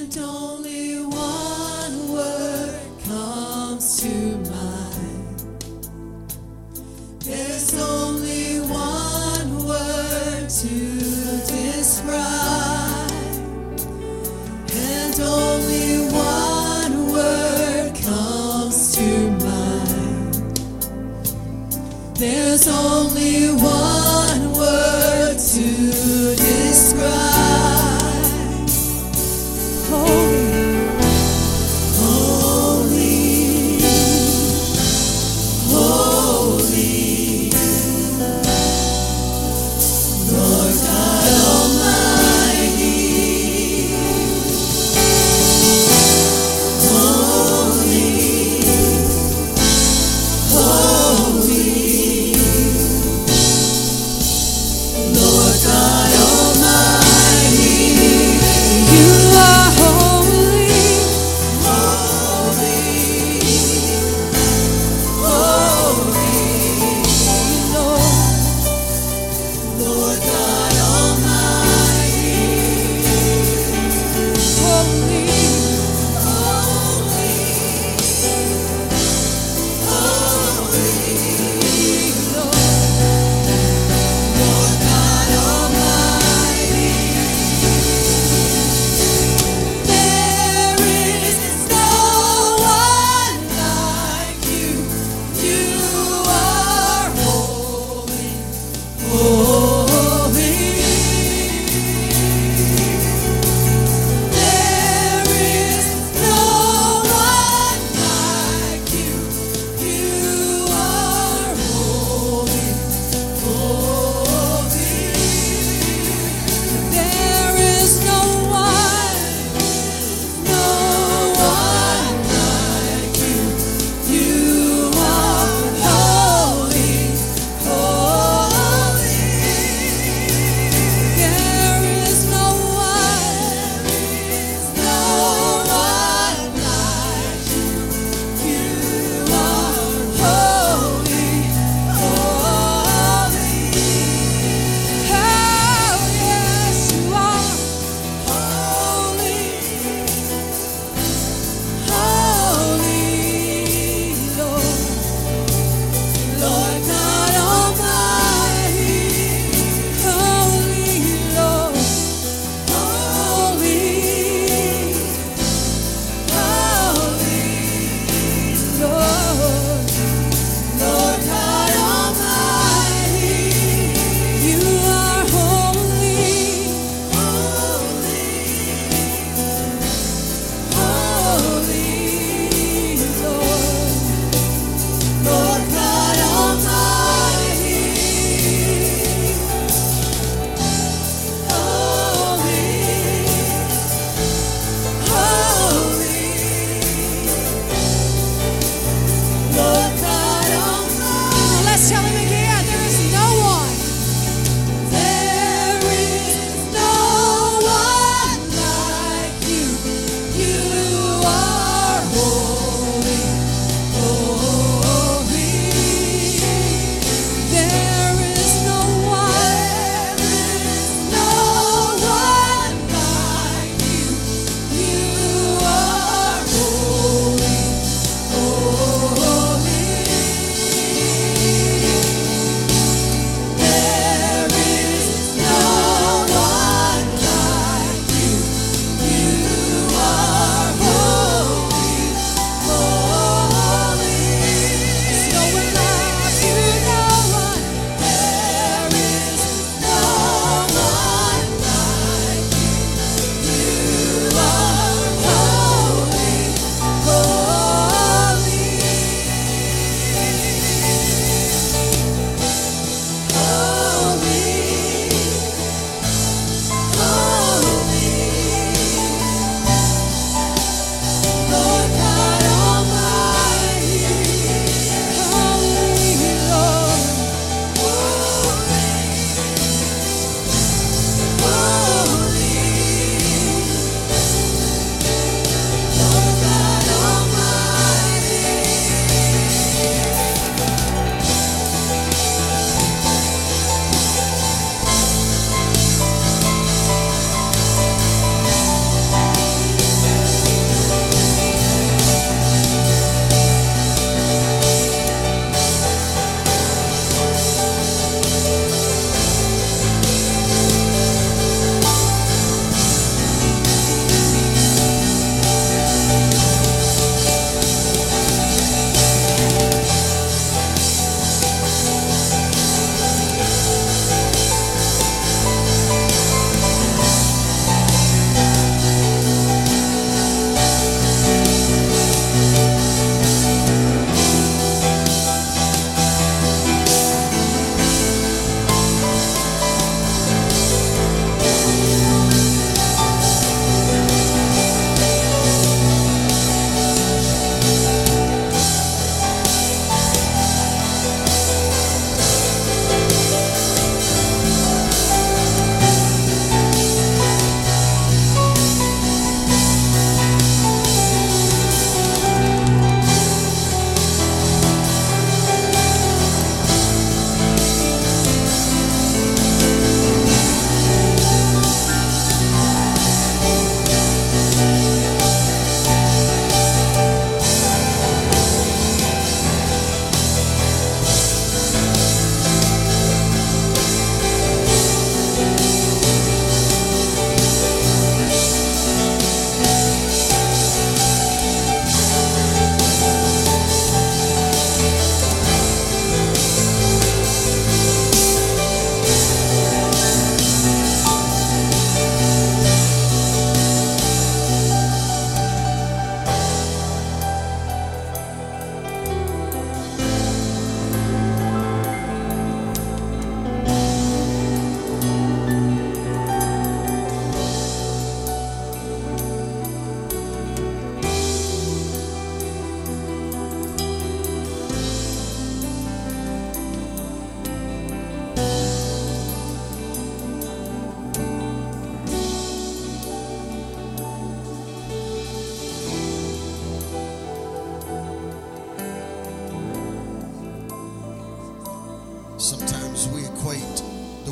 Lord God,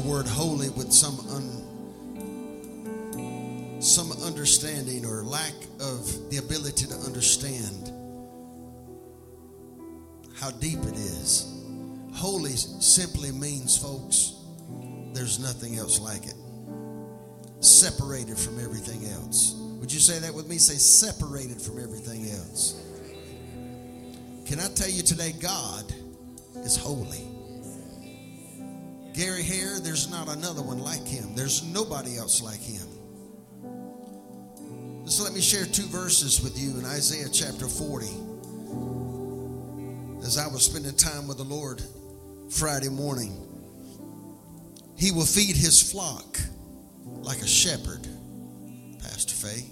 word holy with some understanding or lack of the ability to understand how deep it is. Holy simply means, folks, there's nothing else like it. Separated from everything else. Would you say that with me? Say separated from everything else. Can I tell you today, God is holy. Gary Hare, there's not another one like him. There's nobody else like him. Just let me share two verses with you in Isaiah chapter 40. As I was spending time with the Lord Friday morning, he will feed his flock like a shepherd, Pastor Faye.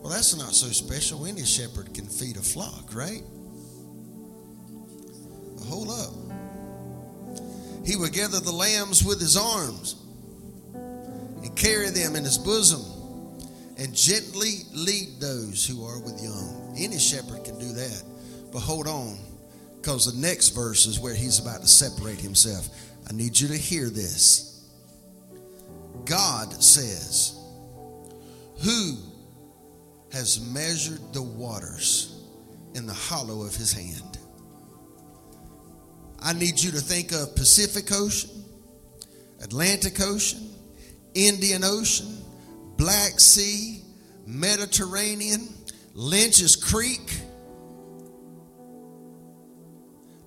Well, that's not so special. Any shepherd can feed a flock, right? Well, hold up. He will gather the lambs with his arms and carry them in his bosom and gently lead those who are with young. Any shepherd can do that. But hold on, because the next verse is where he's about to separate himself. I need you to hear this. God says, who has measured the waters in the hollow of his hand? I need you to think of Pacific Ocean, Atlantic Ocean, Indian Ocean, Black Sea, Mediterranean, Lynch's Creek,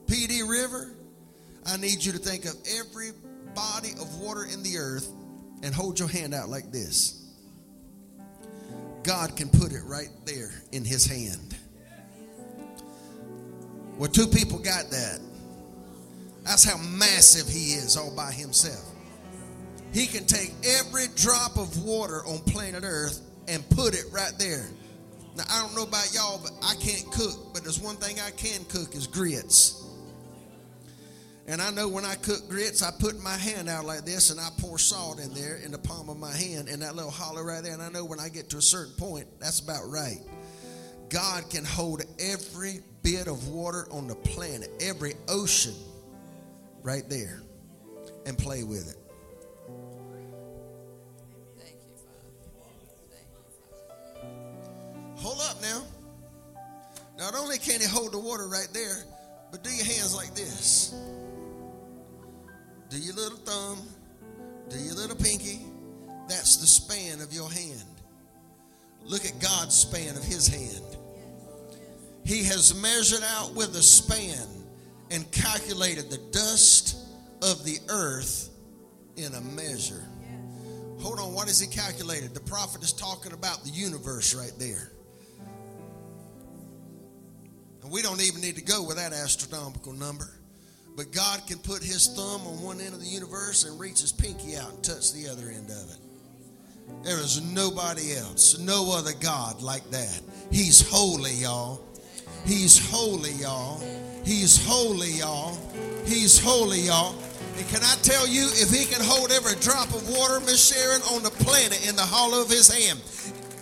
P.D. River. I need you to think of every body of water in the earth and hold your hand out like this. God can put it right there in his hand. Well, two people got that. That's how massive he is all by himself. He can take every drop of water on planet Earth and put it right there. Now, I don't know about y'all, but I can't cook. But there's one thing I can cook is grits. And I know when I cook grits, I put my hand out like this and I pour salt in there in the palm of my hand in that little hollow right there. And I know when I get to a certain point, that's about right. God can hold every bit of water on the planet, every ocean right there and play with it. Thank you, Father. Hold up now. Not only can he hold the water right there, but do your hands like this. Do your little thumb, do your little pinky. That's the span of your hand. Look at God's span of his hand. He has measured out with a span and calculated the dust of the earth in a measure. Hold on, what has he calculated? The prophet is talking about the universe right there. And we don't even need to go with that astronomical number. But God can put his thumb on one end of the universe and reach his pinky out and touch the other end of it. There is nobody else, no other God like that. He's holy, y'all. He's holy, y'all. He's holy, y'all. He's holy, y'all. And can I tell you, if he can hold every drop of water, Miss Sharon, on the planet in the hollow of his hand,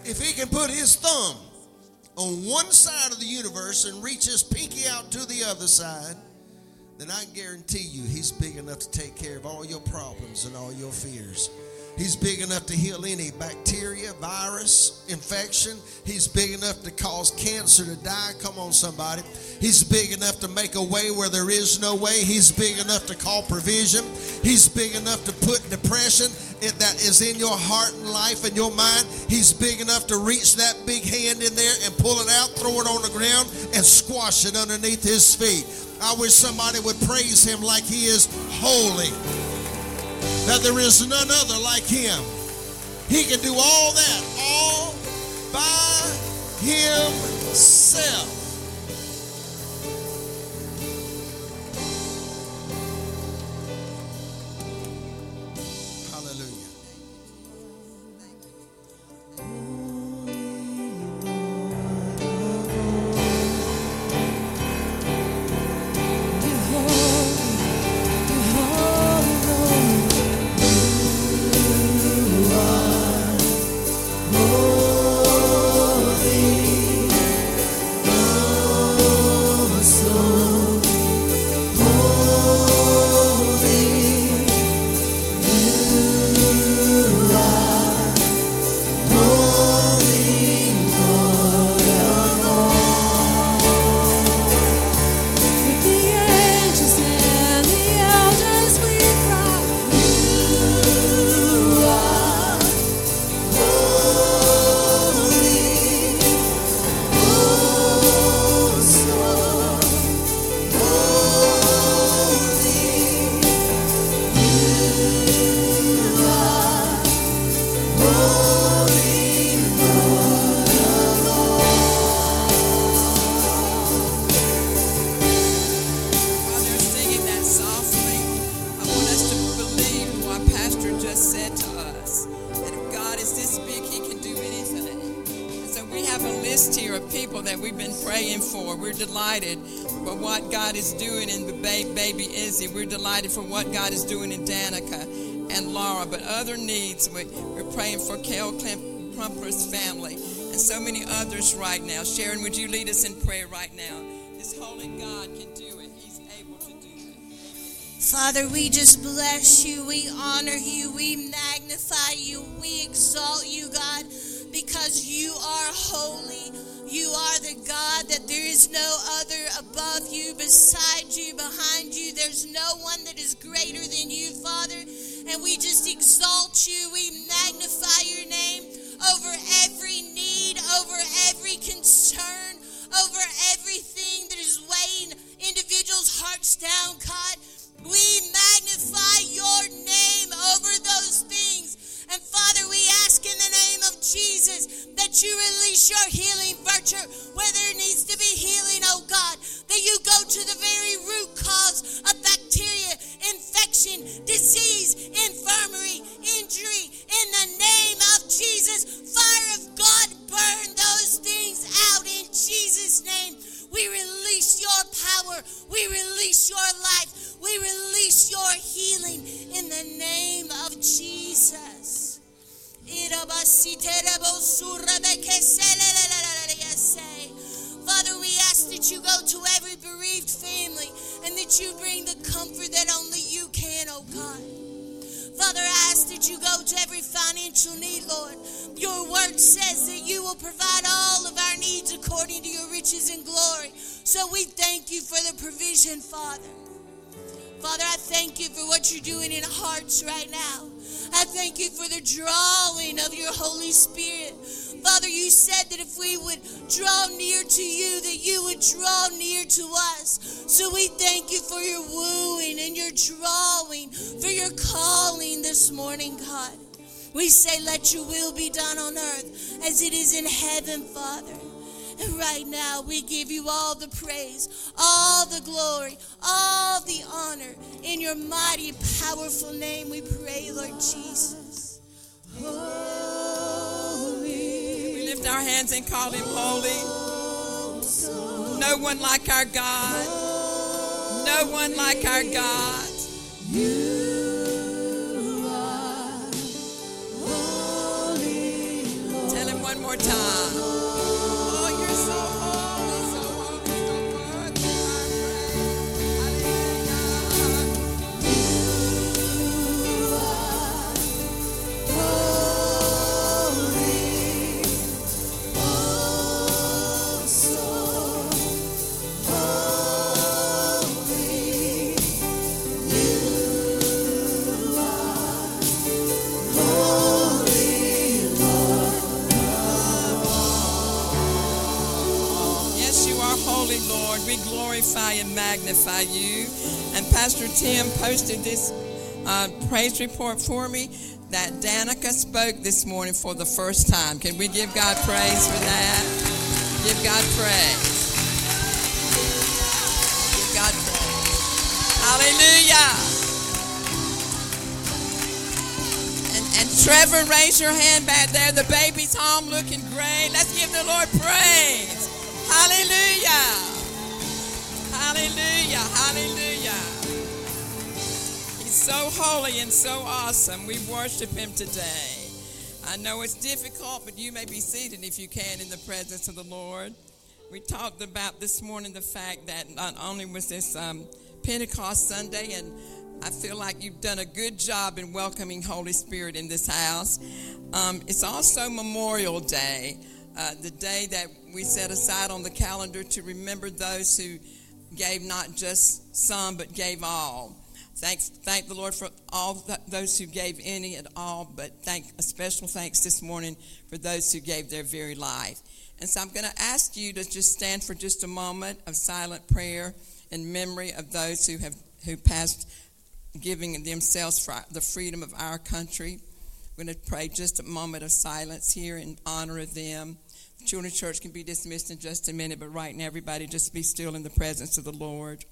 if he can put his thumb on one side of the universe and reach his pinky out to the other side, then I guarantee you he's big enough to take care of all your problems and all your fears. He's big enough to heal any bacteria, virus, infection. He's big enough to cause cancer to die. Come on, somebody. He's big enough to make a way where there is no way. He's big enough to call provision. He's big enough to put depression that is in your heart and life and your mind. He's big enough to reach that big hand in there and pull it out, throw it on the ground, and squash it underneath his feet. I wish somebody would praise him like he is holy, that there is none other like him. He can do all that all by himself. list here of people that we've been praying for. We're delighted for what God is doing in the baby Izzy. We're delighted for what God is doing in Danica and Laura. But other needs, we're praying for Kel Klumper's family and so many others right now. Sharon, would you lead us in prayer right now? This holy God can do it. He's able to do it. Father, we just bless you. We honor you. We magnify you. We exalt you, God, because you are holy. You are the God that there is no other above you, beside you, behind you. There's no one that is greater than you, Father. And we just exalt you. We magnify your name over every need, over every concern, over everything that is weighing individuals' hearts down, God. We magnify your name over those things. And Father, we ask in the name of Jesus that you release your healing virtue where there needs to be healing, oh God, that you go to the very root cause of bacteria, infection, disease, infirmity, injury. In the name of Jesus, fire of God, burn those things out in Jesus' name. We release your power. We release your life. We release your healing in the name of Jesus. Father, we ask that you go to every bereaved family and that you bring the comfort that only you can, oh God. Father, I ask that you go to every financial need, Lord. Your word says that you will provide all of our needs according to your riches and glory. So we thank you for the provision, Father. Father, I thank you for what you're doing in hearts right now. I thank you for the drawing of your Holy Spirit. Father, you said that if we would draw near to you, that you would draw near to us. So we thank you for your wooing and your drawing, for your calling this morning, God. We say, let your will be done on earth as it is in heaven, Father. And right now, we give you all the praise, all the glory, all the honor. In your mighty, powerful name, we pray, Lord Jesus. Our hands and call him holy. No one like our God. No one like our God. You are holy. Tell him one more time. Oh, you're so holy, you're worthy, my friend. You are holy. And magnify you. And Pastor Tim posted this praise report for me that Danica spoke this morning for the first time. Can we give God praise for that? Give God praise. Give God praise. Hallelujah. And Trevor, raise your hand back there. The baby's home looking great. Let's give the Lord praise. Hallelujah. Hallelujah, hallelujah. He's so holy and so awesome. We worship him today. I know it's difficult, but you may be seated if you can in the presence of the Lord. We talked about this morning the fact that not only was this Pentecost Sunday, and I feel like you've done a good job in welcoming Holy Spirit in this house. It's also Memorial Day, the day that we set aside on the calendar to remember those who gave not just some, but gave all. Thank the Lord for all those who gave any at all, but a special thanks this morning for those who gave their very life. And so I'm going to ask you to just stand for just a moment of silent prayer in memory of those who passed, giving themselves for the freedom of our country. We're going to pray just a moment of silence here in honor of them. Children's Church can be dismissed in just a minute, but right now, everybody, just be still in the presence of the Lord.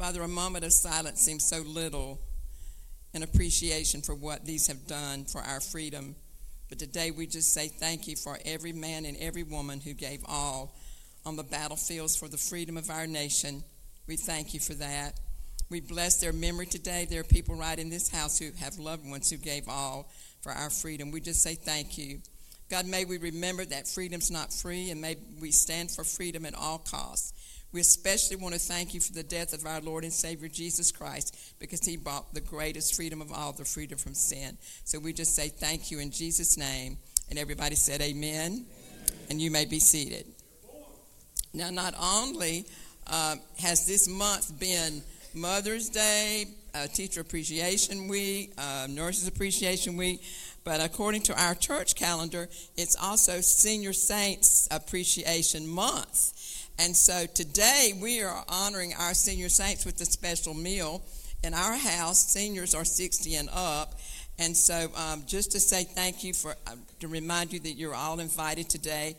Father, a moment of silence seems so little in appreciation for what these have done for our freedom. But today we just say thank you for every man and every woman who gave all on the battlefields for the freedom of our nation. We thank you for that. We bless their memory today. There are people right in this house who have loved ones who gave all for our freedom. We just say thank you. God, may we remember that freedom's not free, and may we stand for freedom at all costs. We especially want to thank you for the death of our Lord and Savior Jesus Christ, because he bought the greatest freedom of all, the freedom from sin. So we just say thank you in Jesus' name. And everybody said amen. Amen. And you may be seated. Now, not only has this month been Mother's Day, Teacher Appreciation Week, Nurses Appreciation Week, but according to our church calendar, it's also Senior Saints Appreciation Month. And so today we are honoring our senior saints with a special meal. In our house, seniors are 60 and up. And so just to say thank you for, to remind you that you're all invited today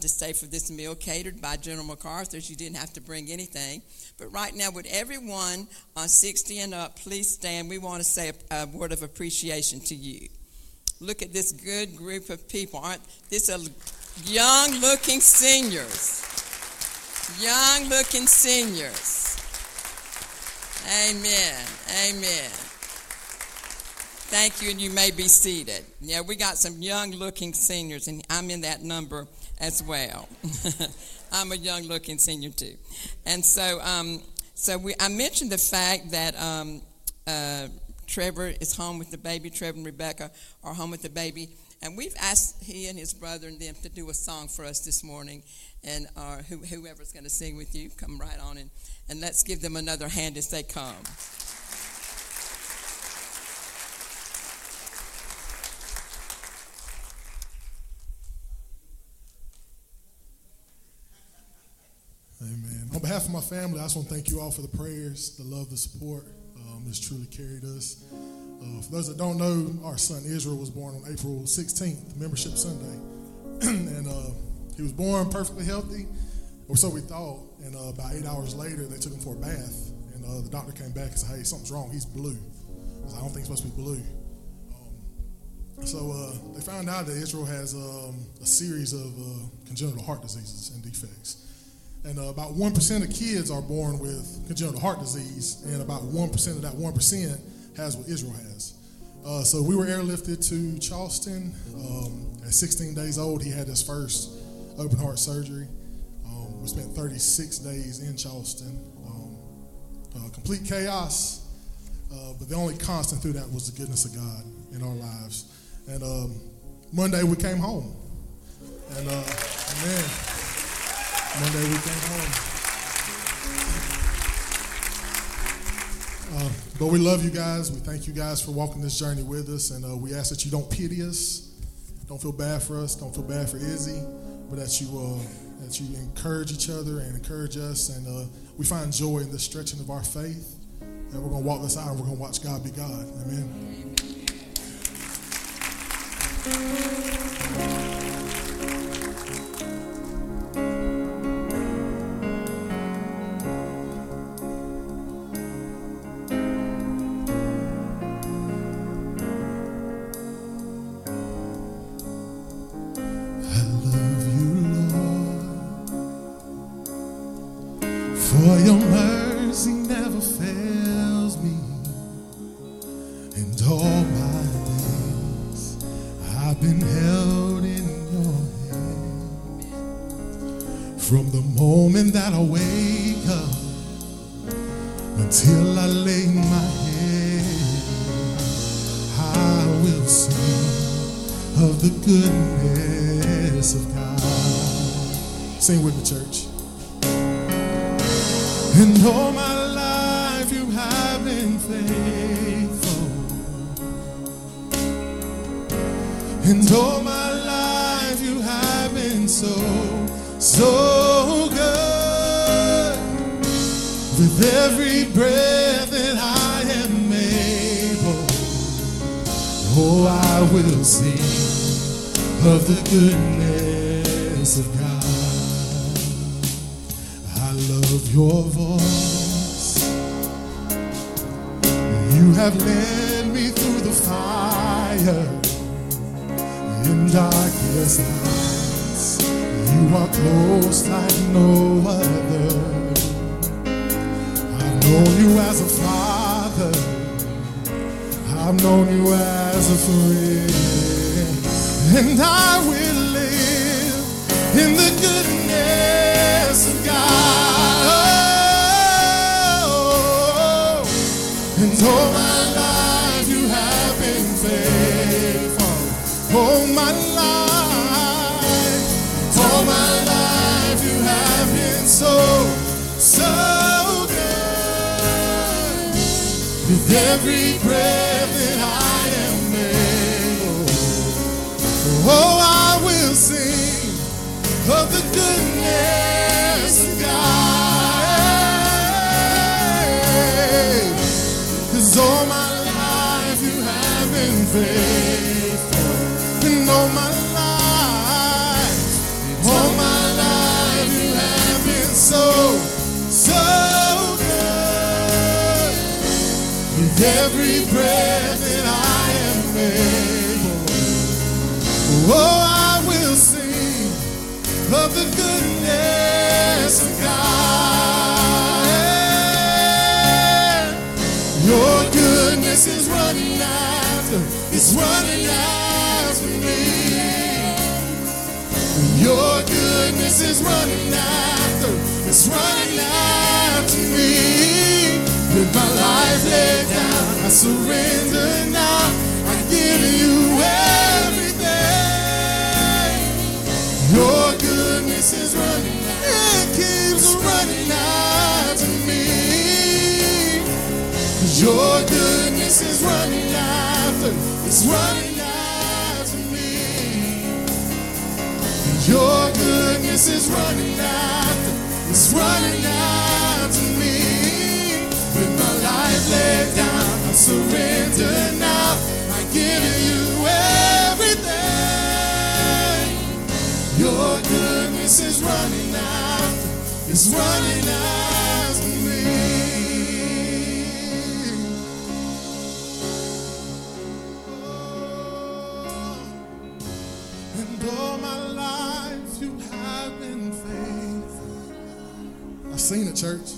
to stay for this meal catered by General MacArthur's. You didn't have to bring anything. But right now, would everyone 60 and up please stand? We want to say a word of appreciation to you. Look at this good group of people. Aren't this young-looking seniors? Young-looking seniors. Amen. Amen. Thank you, and you may be seated. Yeah, we got some young-looking seniors, and I'm in that number as well. I'm a young-looking senior, too. And so I mentioned the fact that Trevor is home with the baby. Trevor and Rebecca are home with the baby. And we've asked he and his brother and them to do a song for us this morning. And whoever's going to sing with you, come right on and let's give them another hand as they come. Amen. On behalf of my family, I just want to thank you all for the prayers, the love, the support that's truly carried us. For those that don't know, our son Israel was born on April 16th, Membership Sunday. And he was born perfectly healthy, or so we thought. And about 8 hours later, they took him for a bath. And the doctor came back and said, hey, something's wrong. He's blue. I was like, I don't think he's supposed to be blue. So they found out that Israel has a series of congenital heart diseases and defects. And about 1% of kids are born with congenital heart disease, and about 1% of that 1% has what Israel has. So we were airlifted to Charleston. At 16 days old, he had his first open heart surgery. We spent 36 days in Charleston. Complete chaos, but the only constant through that was the goodness of God in our lives. And Monday we came home. And man, Monday we came home. But we love you guys. We thank you guys for walking this journey with us. And we ask that you don't pity us. Don't feel bad for us. Don't feel bad for Izzy. But that you encourage each other and encourage us. And we find joy in the stretching of our faith. And we're going to walk this out, and we're going to watch God be God. Amen. Amen. I love your voice. You have led me through the fire in darkest nights. You are close like no other. I've known you as a father. I've known you as a friend. And I will live in the goodness of God. And all my life you have been faithful. All my life you have been so good. With every breath that I am able, I will sing of the goodness of God. All my life you have been faithful. And all my life you have been so good. With every breath that I am able, I will sing of the goodness of God. Your goodness is running after, it's running after me. Your goodness is running after, it's running after me. With my life laid down, I surrender now, I give you everything. Your goodness is running after, it keeps running after me. Your goodness is running after, it's running after me. Your goodness is running after, it's running after me. With my life laid down, I surrender now, I give you everything. Your goodness is running after, it's running after me. All my life you have been faithful. I've seen it, church.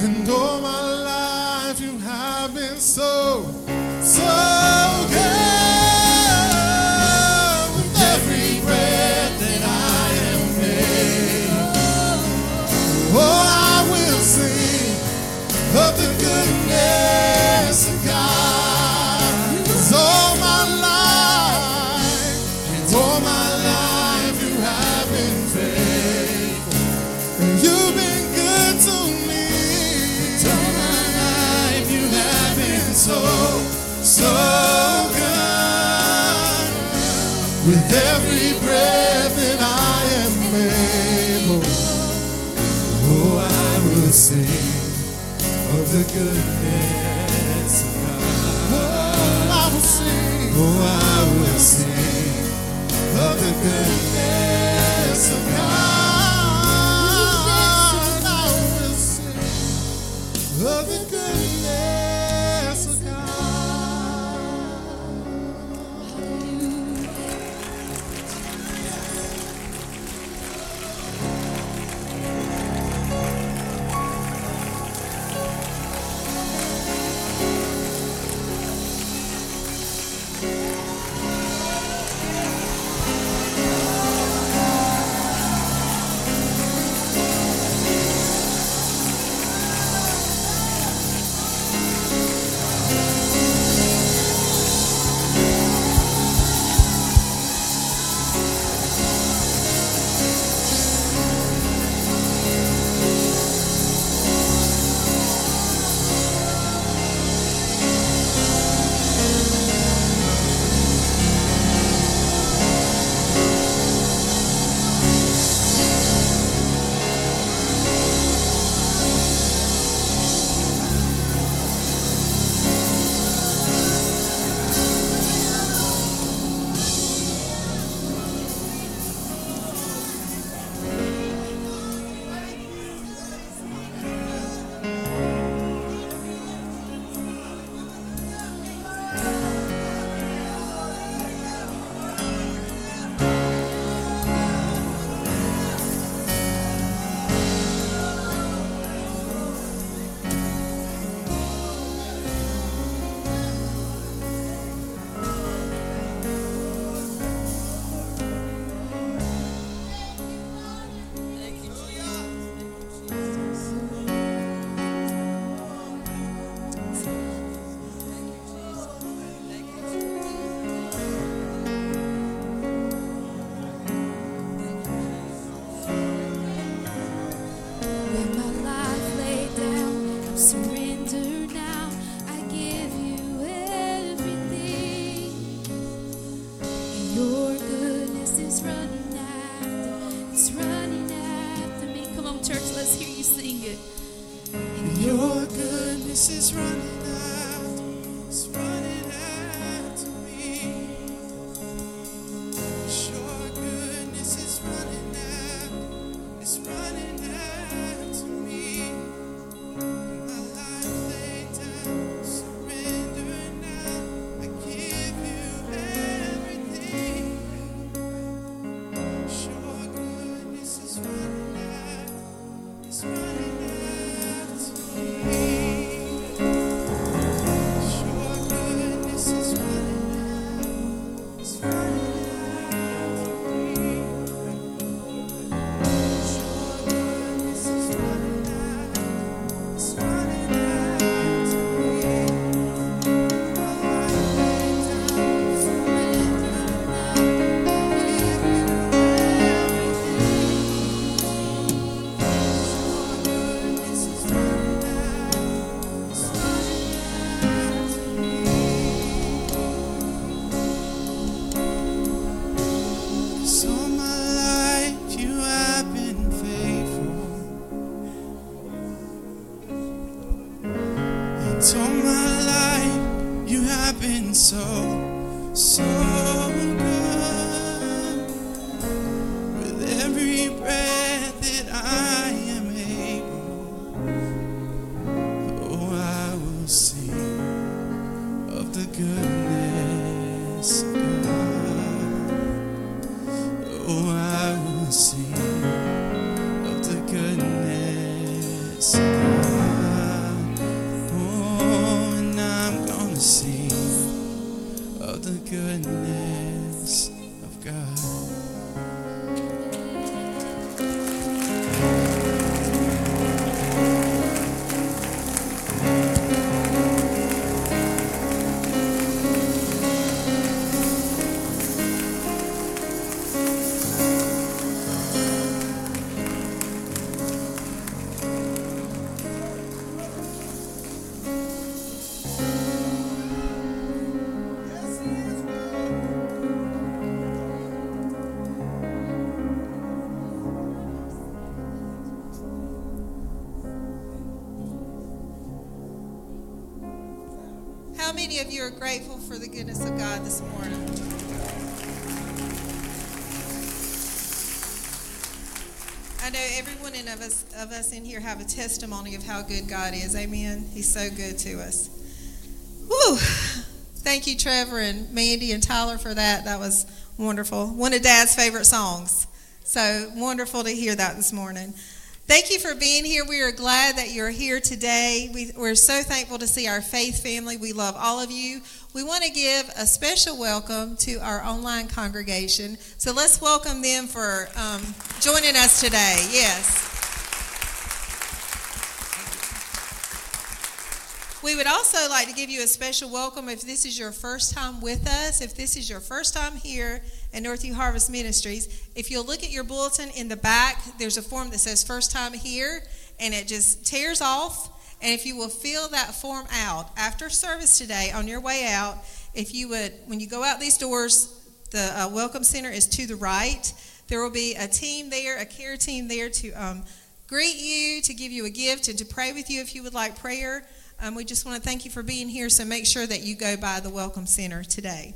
And all my life you have been so good. With every breath that I am made, I will sing of the goodness of God. It's all my life. All my life you have been faithful, and you've been good to me. All my life you have been so good. With every breath that I am able, I will sing of the goodness of God. I will sing. I will sing of the goodness of God. I will sing of the goodness of God. church. Let's hear you sing it. And your goodness is running out. It's running out to me. Your goodness is running out. It's running out to me. My life laid down, surrender now. I give you everything. Your goodness is running out. It's running out. How many of you are grateful for the goodness of God this morning? I know every one of us in here have a testimony of how good God is. Amen. He's so good to us. Woo! Thank you, Trevor and Mandy and Tyler, for that. That was wonderful. One of Dad's favorite songs. So wonderful to hear that this morning. Thank you for being here. We are glad that you're here today. We're so thankful to see our faith family. We love all of you. We want to give a special welcome to our online congregation. So let's welcome them for joining us today. Yes. We would also like to give you a special welcome if this is your first time with us, if this is your first time here at Northview Harvest Ministries. If you'll look at your bulletin in the back, there's a form that says first time here, and it just tears off. And if you will fill that form out after service today on your way out, if you would, when you go out these doors, the Welcome Center is to the right. There will be a team there, a care team there to greet you, to give you a gift, and to pray with you if you would like prayer. We just want to thank you for being here, so make sure that you go by the Welcome Center today.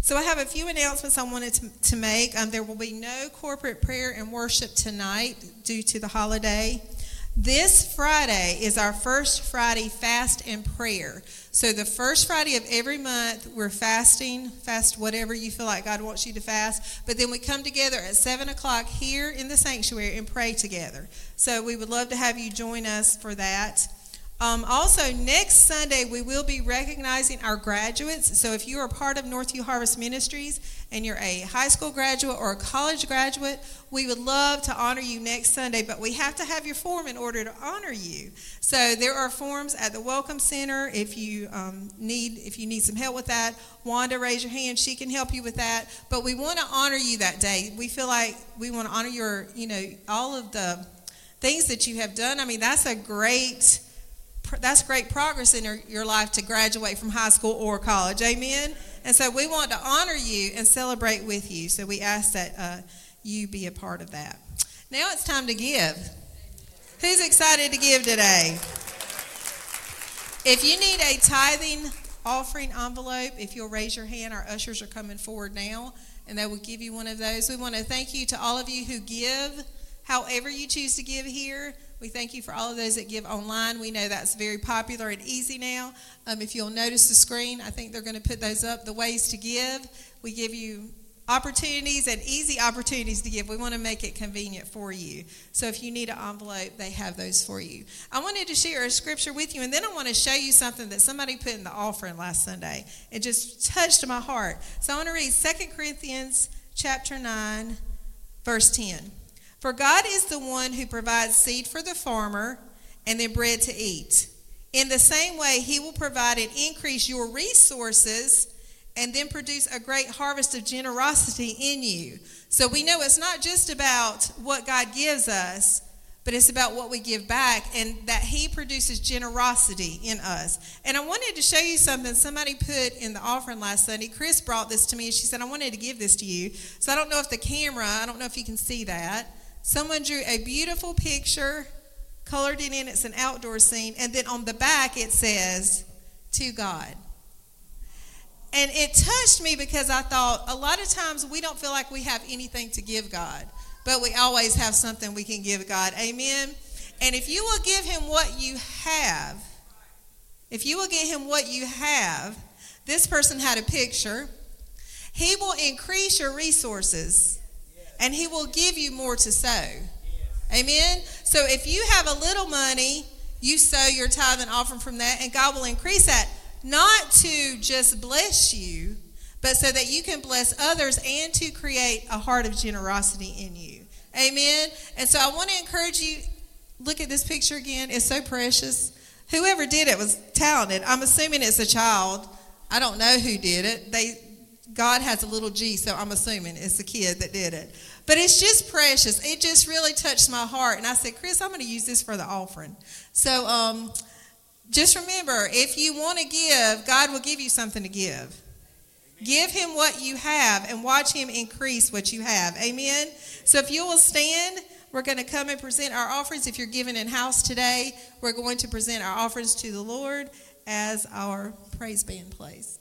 So I have a few announcements I wanted to make. There will be no corporate prayer and worship tonight due to the holiday. This Friday is our First Friday fast and prayer. So the first Friday of every month, we're fasting. Fast whatever you feel like God wants you to fast. But then we come together at 7 o'clock here in the sanctuary and pray together. So we would love to have you join us for that. Also, next Sunday, we will be recognizing our graduates. So if you are part of Northview Harvest Ministries and you're a high school graduate or a college graduate, we would love to honor you next Sunday, but we have to have your form in order to honor you. So there are forms at the Welcome Center if you need some help with that. Wanda, raise your hand. She can help you with that. But we want to honor you that day. We feel like we want to honor your, all of the things that you have done. I mean, that's great progress in your life to graduate from high school or college. Amen? And so we want to honor you and celebrate with you. So we ask that you be a part of that. Now it's time to give. Who's excited to give today? If you need a tithing offering envelope, if you'll raise your hand, our ushers are coming forward now, and they will give you one of those. We want to thank you to all of you who give, however you choose to give here. We thank you for all of those that give online. We know that's very popular and easy now. If you'll notice the screen, I think they're going to put those up, the ways to give. We give you opportunities and easy opportunities to give. We want to make it convenient for you. So if you need an envelope, they have those for you. I wanted to share a scripture with you, and then I want to show you something that somebody put in the offering last Sunday. It just touched my heart. So I want to read 2 Corinthians chapter 9, verse 10. For God is the one who provides seed for the farmer and then bread to eat. In the same way, he will provide and increase your resources and then produce a great harvest of generosity in you. So we know it's not just about what God gives us, but it's about what we give back and that he produces generosity in us. And I wanted to show you something somebody put in the offering last Sunday. Chris brought this to me, and she said, I wanted to give this to you. So I don't know if the camera, I don't know if you can see that. Someone drew a beautiful picture, colored it in. It's an outdoor scene. And then on the back, it says, to God. And it touched me because I thought, a lot of times we don't feel like we have anything to give God, but we always have something we can give God. Amen. And if you will give him what you have, if you will give him what you have, this person had a picture, he will increase your resources. And he will give you more to sow. Yes. Amen? So if you have a little money, you sow your tithe and offering from that, and God will increase that, not to just bless you, but so that you can bless others and to create a heart of generosity in you. Amen? And so I want to encourage you, look at this picture again. It's so precious. Whoever did it was talented. I'm assuming it's a child. I don't know who did it. God has a little G, so I'm assuming it's a kid that did it. But it's just precious. It just really touched my heart. And I said, Chris, I'm going to use this for the offering. So just remember, if you want to give, God will give you something to give. Amen. Give him what you have and watch him increase what you have. Amen? So if you will stand, we're going to come and present our offerings. If you're giving in house today, we're going to present our offerings to the Lord as our praise band plays.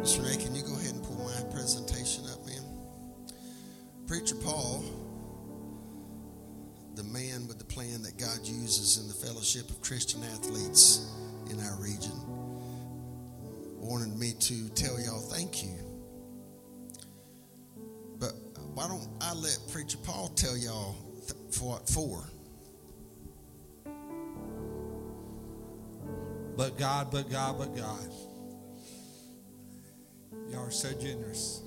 Miss Renee, can you go ahead and pull my presentation up, ma'am? Preacher Paul, the man with the plan that God uses in the fellowship of Christian athletes in our region, wanted me to tell y'all thank you. But why don't I let Preacher Paul tell y'all what for? But God, but God, but God. Y'all are so generous.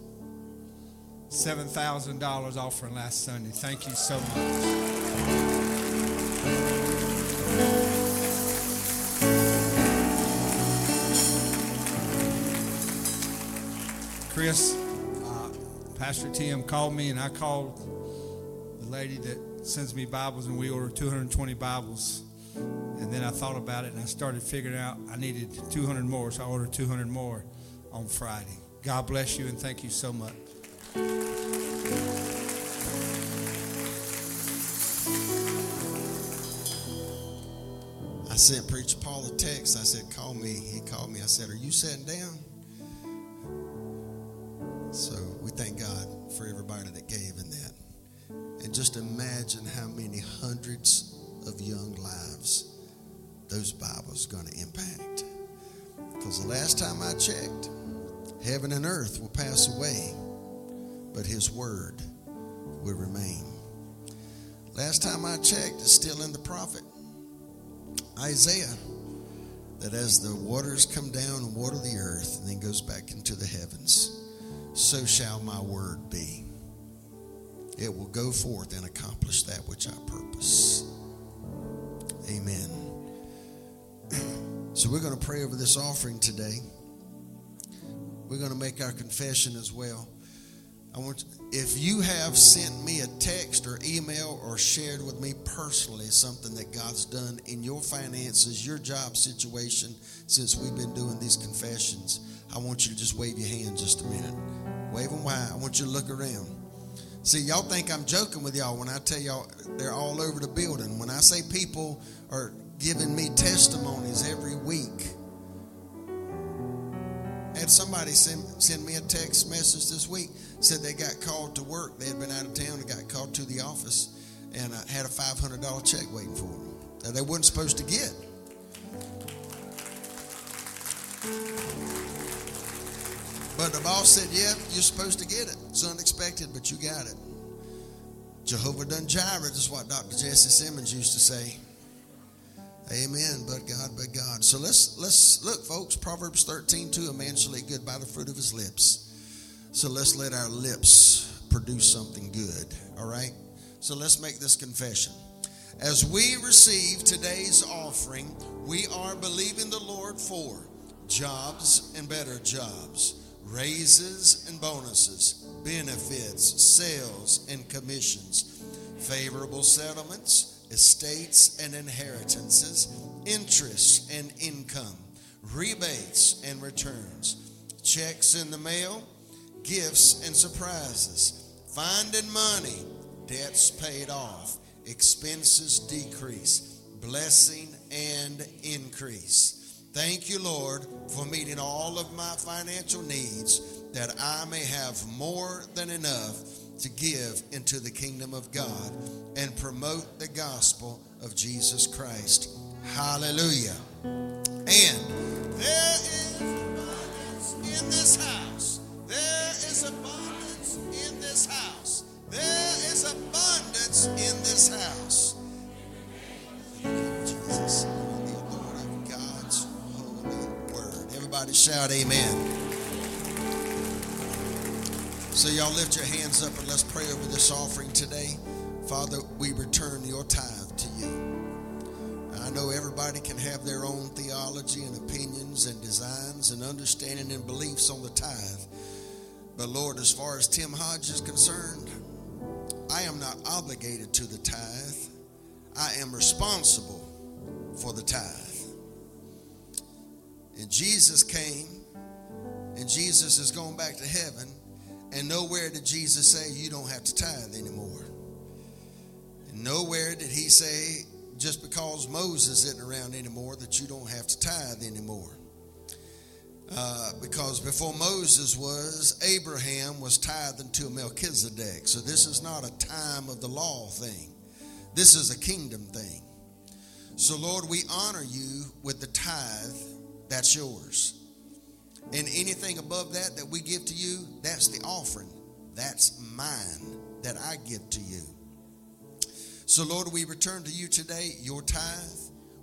$7,000 offering last Sunday. Thank you so much. Chris, Pastor Tim called me, and I called the lady that sends me Bibles, and we ordered 220 Bibles. And then I thought about it, and I started figuring out I needed 200 more, so I ordered 200 more on Friday. God bless you, and thank you so much. I sent Preacher Paul a text. I said, call me. He called me. I said, are you sitting down? So we thank God for everybody that gave in that. And just imagine how many hundreds of young lives those Bibles are going to impact. Because the last time I checked, heaven and earth will pass away, but his word will remain. Last time I checked, it's still in the prophet Isaiah, that as the waters come down and water the earth and then goes back into the heavens, so shall my word be. It will go forth and accomplish that which I purpose. Amen. So we're going to pray over this offering today. We're going to make our confession as well. I want you, if you have sent me a text or email or shared with me personally something that God's done in your finances, your job situation, since we've been doing these confessions, I want you to just wave your hand just a minute. Wave them wide. I want you to look around. See, y'all think I'm joking with y'all when I tell y'all they're all over the building. When I say people are giving me testimonies every week. Had somebody send me a text message this week, said they got called to work. They had been out of town and got called to the office and had a $500 check waiting for them that they weren't supposed to get. But the boss said, yeah, you're supposed to get it. It's unexpected, but you got it. Jehovah done gyrated is what Dr. Jesse Simmons used to say. Amen, but God, but God. So let's look, folks, Proverbs 13:2, a man shall eat good by the fruit of his lips. So let's let our lips produce something good, all right? So let's make this confession. As we receive today's offering, we are believing the Lord for jobs and better jobs, raises and bonuses, benefits, sales and commissions, favorable settlements, estates and inheritances, interest and income, rebates and returns, checks in the mail, gifts and surprises, finding money, debts paid off, expenses decrease, blessing and increase. Thank you, Lord, for meeting all of my financial needs, that I may have more than enough to give into the kingdom of God and promote the gospel of Jesus Christ. Hallelujah. And there is abundance in this house. There is abundance in this house. There is abundance in this house. Jesus, the Lord of God's holy word. Everybody shout amen. So y'all lift your hands up and let's pray over this offering today. Father, we return your tithe to you. I know everybody can have their own theology and opinions and designs and understanding and beliefs on the tithe. But Lord, as far as Tim Hodge is concerned, I am not obligated to the tithe. I am responsible for the tithe. And Jesus came, and Jesus is going back to heaven. And nowhere did Jesus say, you don't have to tithe anymore. And nowhere did he say, just because Moses isn't around anymore, that you don't have to tithe anymore. Because before Moses was, Abraham was tithing to Melchizedek. So this is not a time of the law thing. This is a kingdom thing. So Lord, we honor you with the tithe that's yours. And anything above that that we give to you, that's the offering. That's mine that I give to you. So Lord, we return to you today your tithe.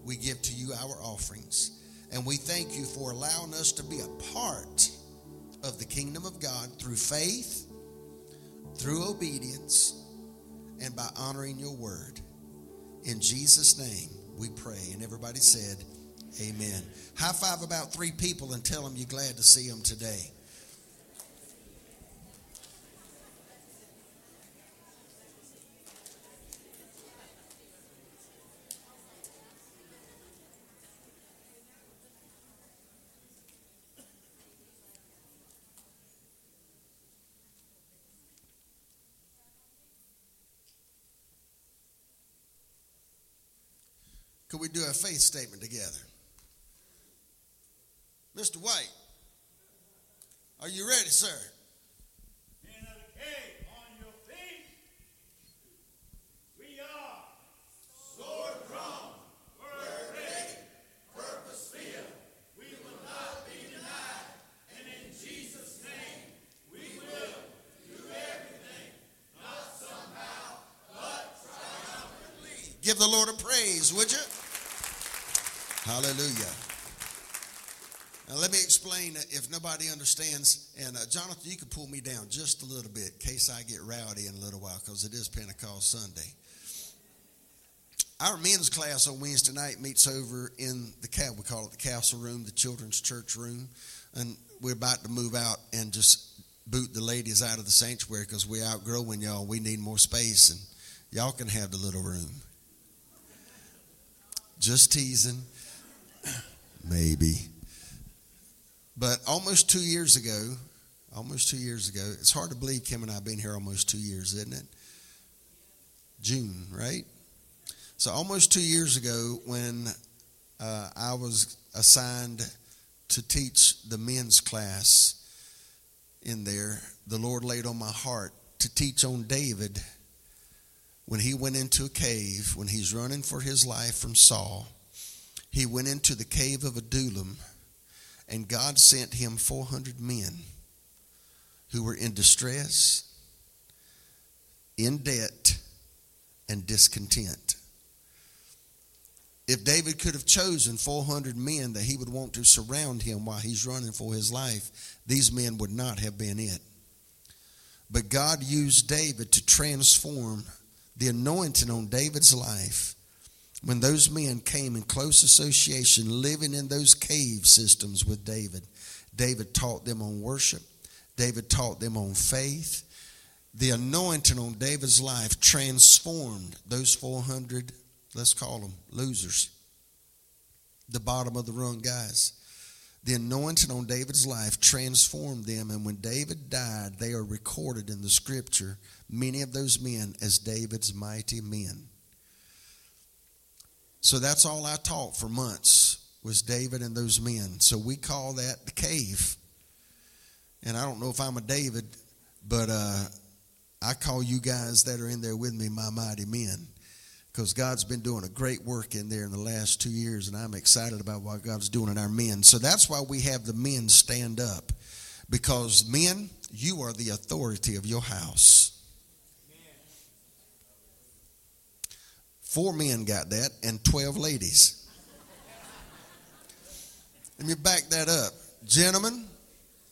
We give to you our offerings. And we thank you for allowing us to be a part of the kingdom of God through faith, through obedience, and by honoring your word. In Jesus' name we pray. And everybody said amen. High five about three people and tell them you're glad to see them today. Could we do a faith statement together? Mr. White, are you ready, sir? Men of the cave, on your feet. We are sword drawn, word ready, purpose filled. We will not be denied. And in Jesus' name, we will do everything, not somehow, but triumphantly. Give the Lord a praise, would you? Hallelujah. Now let me explain if nobody understands. And Jonathan, you can pull me down just a little bit in case I get rowdy in a little while, because it is Pentecost Sunday. Our men's class on Wednesday night meets over in the we call it the council room, the children's church room. And we're about to move out and just boot the ladies out of the sanctuary because we're outgrowing y'all. We need more space, and y'all can have the little room. Just teasing. Maybe. But almost two years ago, it's hard to believe Kim and I have been here almost 2 years, isn't it? June, right? So almost 2 years ago when I was assigned to teach the men's class in there, the Lord laid on my heart to teach on David when he went into a cave, when he's running for his life from Saul. He went into the cave of Adullam, and God sent him 400 men who were in distress, in debt, and discontent. If David could have chosen 400 men that he would want to surround him while he's running for his life, these men would not have been it. But God used David to transform the anointing on David's life. When those men came in close association, living in those cave systems with David, David taught them on worship. David taught them on faith. The anointing on David's life transformed those 400, let's call them losers, the bottom of the rung guys. The anointing on David's life transformed them, and when David died, they are recorded in the scripture, many of those men, as David's mighty men. So that's all I taught for months was David and those men. So we call that the cave. And I don't know if I'm a David, but I call you guys that are in there with me my mighty men, because God's been doing a great work in there in the last 2 years, and I'm excited about what God's doing in our men. So that's why we have the men stand up, because men, you are the authority of your house. 4 men got that and 12 ladies. Let me back that up. Gentlemen,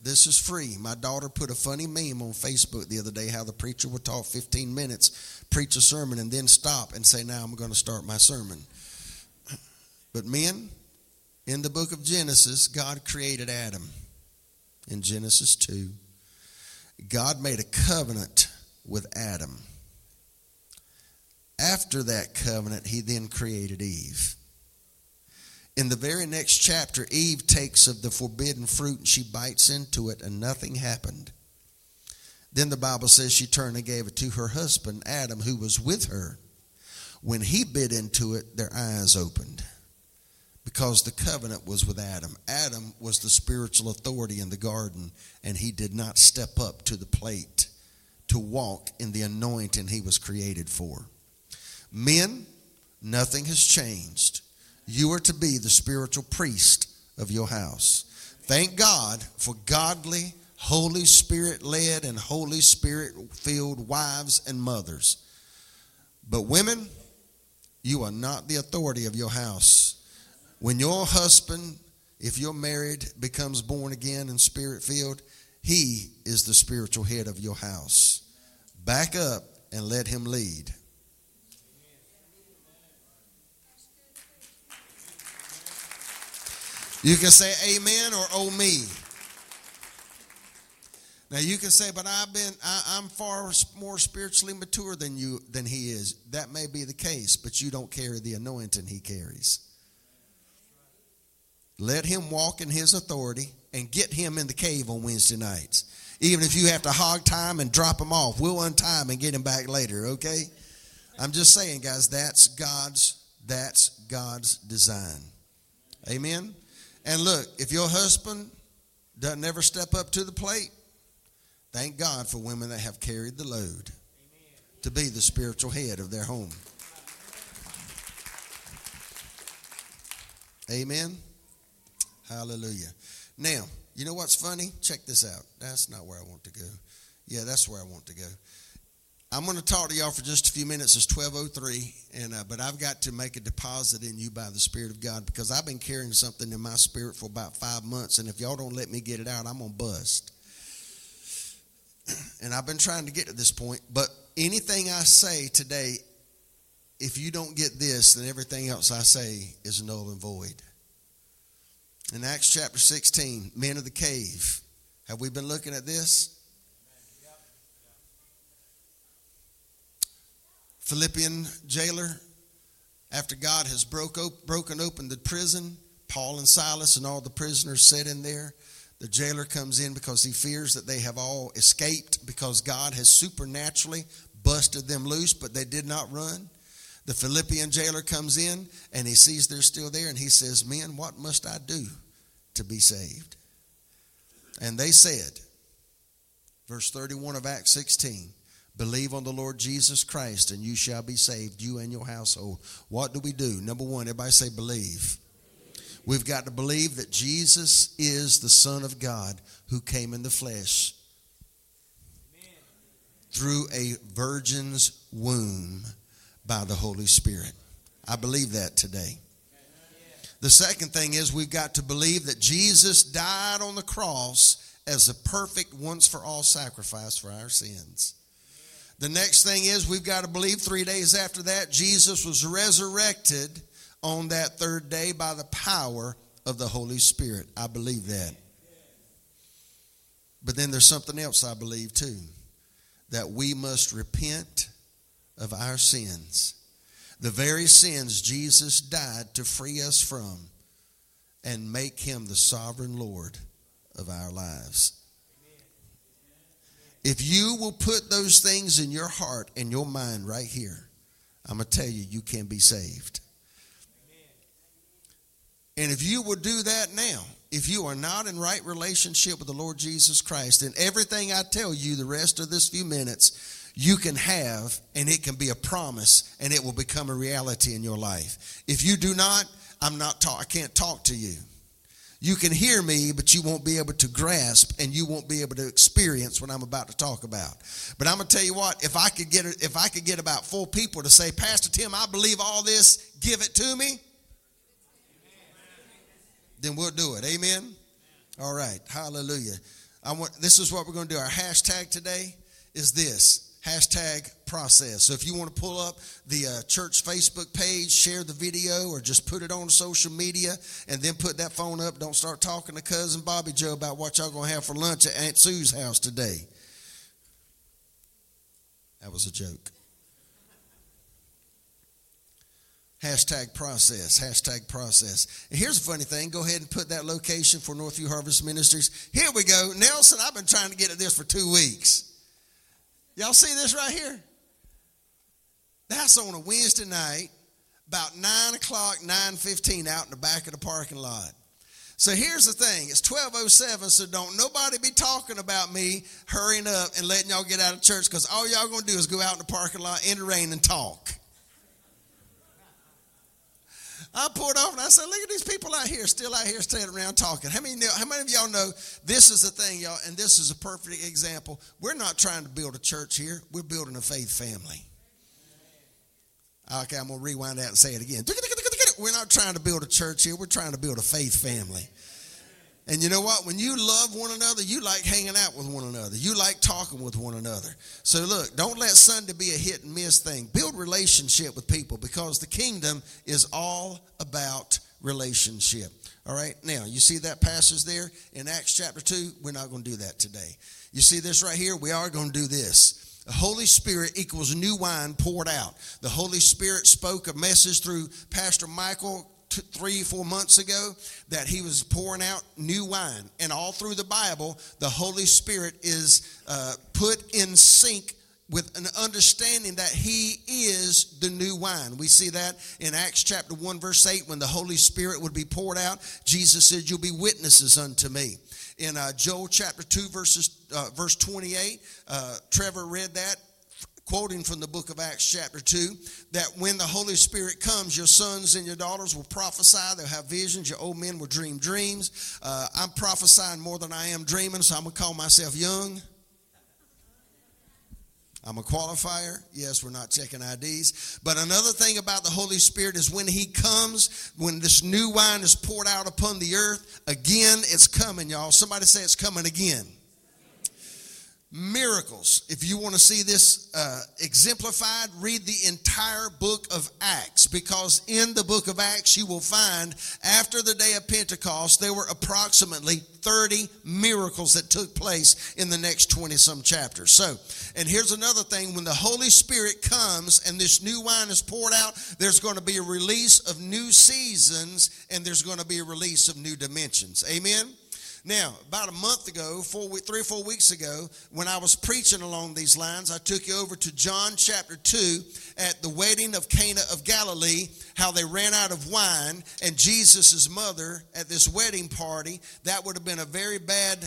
this is free. My daughter put a funny meme on Facebook the other day, how the preacher would talk 15 minutes, preach a sermon, and then stop and say, now I'm going to start my sermon. But men, in the book of Genesis, God created Adam in Genesis 2. God made a covenant with Adam. After that covenant, he then created Eve. In the very next chapter, Eve takes of the forbidden fruit and she bites into it, and nothing happened. Then the Bible says she turned and gave it to her husband, Adam, who was with her. When he bit into it, their eyes opened because the covenant was with Adam. Adam was the spiritual authority in the garden, and he did not step up to the plate to walk in the anointing he was created for. Men, nothing has changed. You are to be the spiritual priest of your house. Thank God for godly, Holy Spirit-led and Holy Spirit-filled wives and mothers. But women, you are not the authority of your house. When your husband, if you're married, becomes born again and spirit-filled, he is the spiritual head of your house. Back up and let him lead. You can say amen or oh me. Now you can say, but I'm far more spiritually mature than he is. That may be the case, but you don't carry the anointing he carries. Let him walk in his authority and get him in the cave on Wednesday nights. Even if you have to hog time and drop him off, we'll untie him and get him back later, okay? I'm just saying, guys, that's God's design. Amen? And look, if your husband doesn't ever step up to the plate, thank God for women that have carried the load to be the spiritual head of their home. Amen. Hallelujah. Now, you know what's funny? Check this out. That's not where I want to go. Yeah, that's where I want to go. I'm going to talk to y'all for just a few minutes. It's 12:03, but I've got to make a deposit in you by the Spirit of God, because I've been carrying something in my spirit for about 5 months, and if y'all don't let me get it out, I'm going to bust. And I've been trying to get to this point, but anything I say today, if you don't get this, then everything else I say is null and void. In Acts chapter 16, men of the cave. Have we been looking at this? Philippian jailer, after God has broken open the prison, Paul and Silas and all the prisoners sit in there. The jailer comes in because he fears that they have all escaped because God has supernaturally busted them loose, but they did not run. The Philippian jailer comes in and he sees they're still there and he says, "Men, what must I do to be saved?" And they said, verse 31 of Acts 16, "Believe on the Lord Jesus Christ and you shall be saved, you and your household." What do we do? Number one, everybody say believe. We've got to believe that Jesus is the Son of God who came in the flesh. Amen. Through a virgin's womb by the Holy Spirit. I believe that today. Amen. The second thing is we've got to believe that Jesus died on the cross as a perfect once for all sacrifice for our sins. Amen. The next thing is we've got to believe 3 days after that Jesus was resurrected on that third day by the power of the Holy Spirit. I believe that. But then there's something else I believe too, that we must repent of our sins, the very sins Jesus died to free us from, and make him the sovereign Lord of our lives. If you will put those things in your heart and your mind right here, I'm going to tell you, you can be saved. And if you will do that now, if you are not in right relationship with the Lord Jesus Christ, then everything I tell you the rest of this few minutes, you can have, and it can be a promise, and it will become a reality in your life. If you do not, I can't talk to you. You can hear me, but you won't be able to grasp, and you won't be able to experience what I'm about to talk about. But I'm going to tell you what, if I could get about 4 people to say, "Pastor Tim, I believe all this, give it to me," then we'll do it. Amen? Amen. All right. Hallelujah. This is what we're going to do. Our hashtag today is this. Hashtag process. So if you want to pull up the church Facebook page, share the video, or just put it on social media, and then put that phone up. Don't start talking to Cousin Bobby Joe about what y'all going to have for lunch at Aunt Sue's house today. That was a joke. Hashtag process, hashtag process. And here's a funny thing. Go ahead and put that location for Northview Harvest Ministries. Here we go. Nelson, I've been trying to get at this for 2 weeks. Y'all see this right here? That's on a Wednesday night about 9 o'clock, 9:15 out in the back of the parking lot. So here's the thing. It's 12:07, so don't nobody be talking about me hurrying up and letting y'all get out of church, because all y'all going to do is go out in the parking lot in the rain and talk. I pulled off and I said, look at these people out here, still out here standing around talking. How many of y'all know this is the thing, y'all, and this is a perfect example. We're not trying to build a church here. We're building a faith family. Okay, I'm going to rewind that and say it again. We're not trying to build a church here. We're trying to build a faith family. And you know what? When you love one another, you like hanging out with one another. You like talking with one another. So look, don't let Sunday be a hit and miss thing. Build relationship with people, because the kingdom is all about relationship. All right? Now, you see that passage there in Acts chapter 2? We're not going to do that today. You see this right here? We are going to do this. The Holy Spirit equals new wine poured out. The Holy Spirit spoke a message through Pastor Michael 3-4 months ago that he was pouring out new wine. And all through the Bible, the Holy Spirit is put in sync with an understanding that he is the new wine. We see that in Acts chapter 1, verse 8, when the Holy Spirit would be poured out. Jesus said, you'll be witnesses unto me. In Joel chapter 2, verse 28, Trevor read that, quoting from the book of Acts chapter 2, that when the Holy Spirit comes, your sons and your daughters will prophesy, they'll have visions, your old men will dream dreams. I'm prophesying more than I am dreaming, so I'm going to call myself young. I'm a qualifier. Yes, we're not checking IDs. But another thing about the Holy Spirit is when he comes, when this new wine is poured out upon the earth, again, it's coming, y'all. Somebody say it's coming again. Miracles. If you want to see this exemplified, read the entire book of Acts, because in the book of Acts you will find after the day of Pentecost there were approximately 30 miracles that took place in the next 20 some chapters. So, and here's another thing, when the Holy Spirit comes and this new wine is poured out, there's going to be a release of new seasons, and there's going to be a release of new dimensions. Amen. Now, about a month ago, 3 or 4 weeks ago, when I was preaching along these lines, I took you over to John chapter 2 at the wedding of Cana of Galilee, how they ran out of wine, and Jesus' mother at this wedding party. That would have been a very bad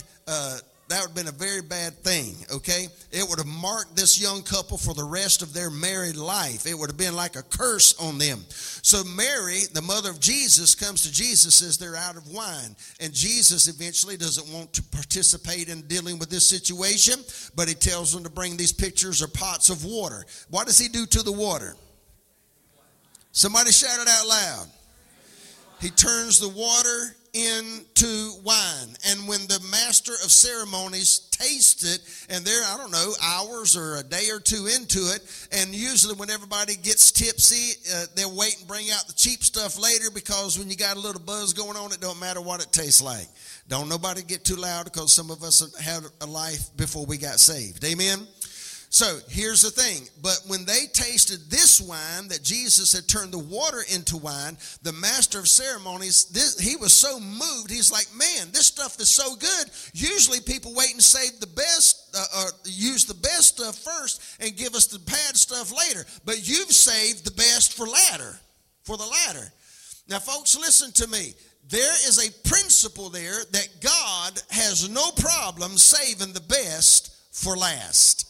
thing, okay? It would have marked this young couple for the rest of their married life. It would have been like a curse on them. So Mary, the mother of Jesus, comes to Jesus, says they're out of wine. And Jesus eventually doesn't want to participate in dealing with this situation, but he tells them to bring these pitchers or pots of water. What does he do to the water? Somebody shout it out loud. He turns the water into wine. And when the master of ceremonies tasted it, and they're, I don't know, hours or a day or two into it, and usually when everybody gets tipsy, they'll wait and bring out the cheap stuff later, because when you got a little buzz going on, it don't matter what it tastes like. Don't nobody get too loud, because some of us had a life before we got saved. Amen. So here's the thing, but when they tasted this wine that Jesus had turned the water into wine, the master of ceremonies, he was so moved, he's like, man, this stuff is so good. Usually people wait and save the best, or use the best stuff first and give us the bad stuff later, but you've saved the best for the latter. Now, folks, listen to me. There is a principle there that God has no problem saving the best for last.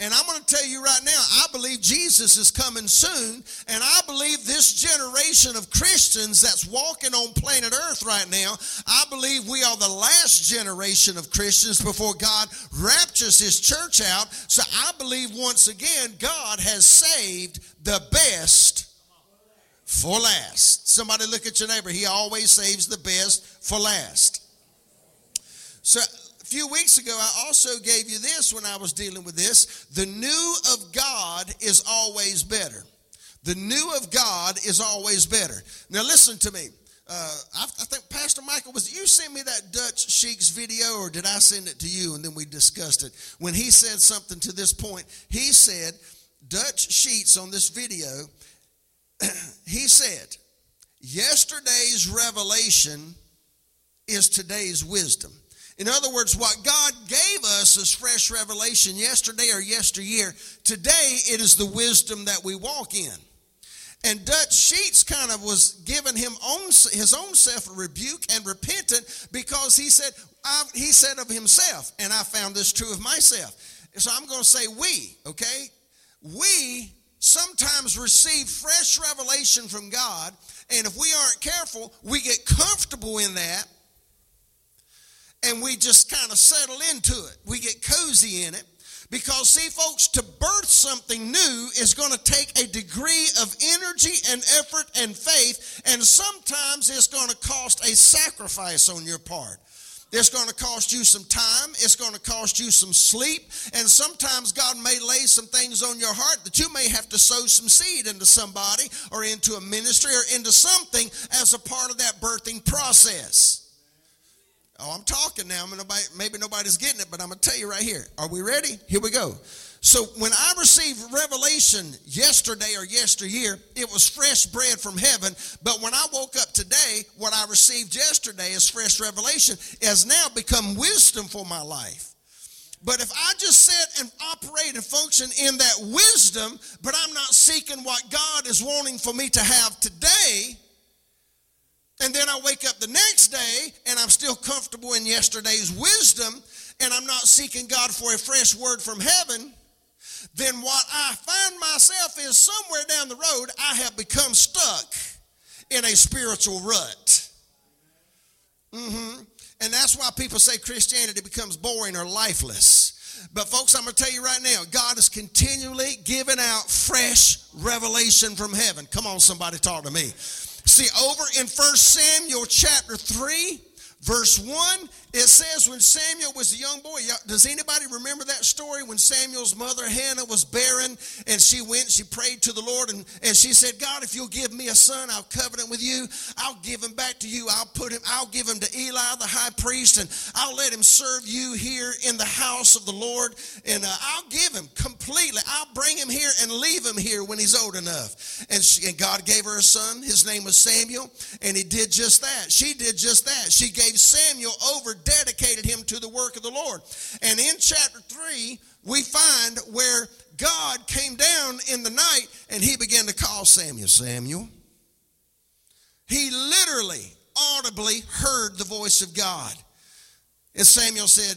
And I'm going to tell you right now, I believe Jesus is coming soon, and I believe this generation of Christians that's walking on planet Earth right now, I believe we are the last generation of Christians before God raptures his church out. So I believe once again, God has saved the best for last. Somebody look at your neighbor. He always saves the best for last. So a few weeks ago, I also gave you this when I was dealing with this. The new of God is always better. The new of God is always better. Now, listen to me. I think Pastor Michael, you sent me that Dutch Sheets video, or did I send it to you? And then we discussed it. When he said something to this point, he said, Dutch Sheets on this video, he said, yesterday's revelation is today's wisdom. In other words, what God gave us as fresh revelation yesterday or yesteryear, today it is the wisdom that we walk in. And Dutch Sheets kind of was giving him his own self a rebuke and repentant, because he said of himself, and I found this true of myself. So I'm going to say we, okay? We sometimes receive fresh revelation from God, and if we aren't careful, we get comfortable in that, and we just kind of settle into it. We get cozy in it. Because, see, folks, to birth something new is going to take a degree of energy and effort and faith, and sometimes it's going to cost a sacrifice on your part. It's going to cost you some time. It's going to cost you some sleep. And sometimes God may lay some things on your heart that you may have to sow some seed into somebody or into a ministry or into something as a part of that birthing process. Oh, I'm talking now. Maybe nobody's getting it, but I'm going to tell you right here. Are we ready? Here we go. So when I received revelation yesterday or yesteryear, it was fresh bread from heaven. But when I woke up today, what I received yesterday as fresh revelation has now become wisdom for my life. But if I just sit and operate and function in that wisdom, but I'm not seeking what God is wanting for me to have today, and then I wake up the next day and I'm still comfortable in yesterday's wisdom and I'm not seeking God for a fresh word from heaven, then what I find myself is somewhere down the road I have become stuck in a spiritual rut. And that's why people say Christianity becomes boring or lifeless. But folks, I'm going to tell you right now, God is continually giving out fresh revelation from heaven. Come on, somebody talk to me. See, over in 1 Samuel chapter 3, verse 1, it says when Samuel was a young boy, does anybody remember that story when Samuel's mother Hannah was barren and she prayed to the Lord and she said, God, if you'll give me a son, I'll covenant with you. I'll give him back to you. I'll give him to Eli the high priest, and I'll let him serve you here in the house of the Lord, and I'll give him completely. I'll bring him here and leave him here when he's old enough. And God gave her a son. His name was Samuel, and he did just that. She did just that. She gave Samuel over, dedicated him to the work of the Lord. And in chapter 3, we find where God came down in the night and he began to call Samuel. Samuel. He literally, audibly heard the voice of God. And Samuel said,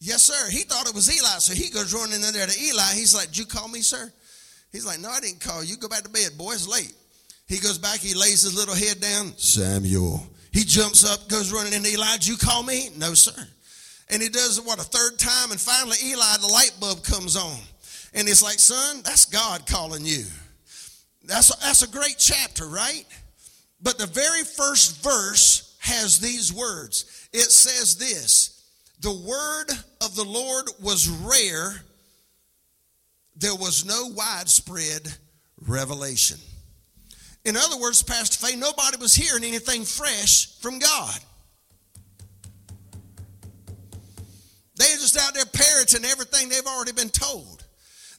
yes, sir. He thought it was Eli, so he goes running in there to Eli. He's like, did you call me, sir? He's like, no, I didn't call you. Go back to bed, boy. It's late. He goes back. He lays his little head down. Samuel. He jumps up, goes running into Eli. Did you call me? No, sir. And he does it, a third time. And finally, Eli, the light bulb comes on. And it's like, son, that's God calling you. That's a great chapter, right? But the very first verse has these words. It says this: the word of the Lord was rare. There was no widespread revelation. In other words, Pastor Faye, nobody was hearing anything fresh from God. They're just out there parroting everything they've already been told.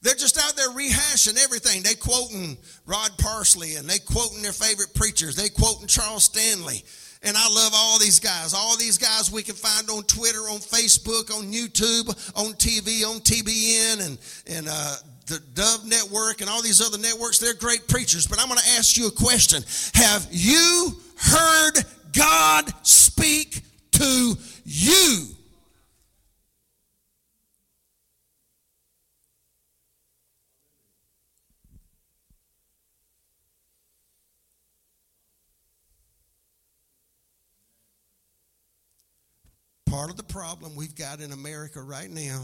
They're just out there rehashing everything. They quoting Rod Parsley, and they quoting their favorite preachers. They quoting Charles Stanley. And I love all these guys. All these guys we can find on Twitter, on Facebook, on YouTube, on TV, on TBN, and the Dove Network and all these other networks. They're great preachers. But I'm going to ask you a question. Have you heard God speak to you? Part of the problem we've got in America right now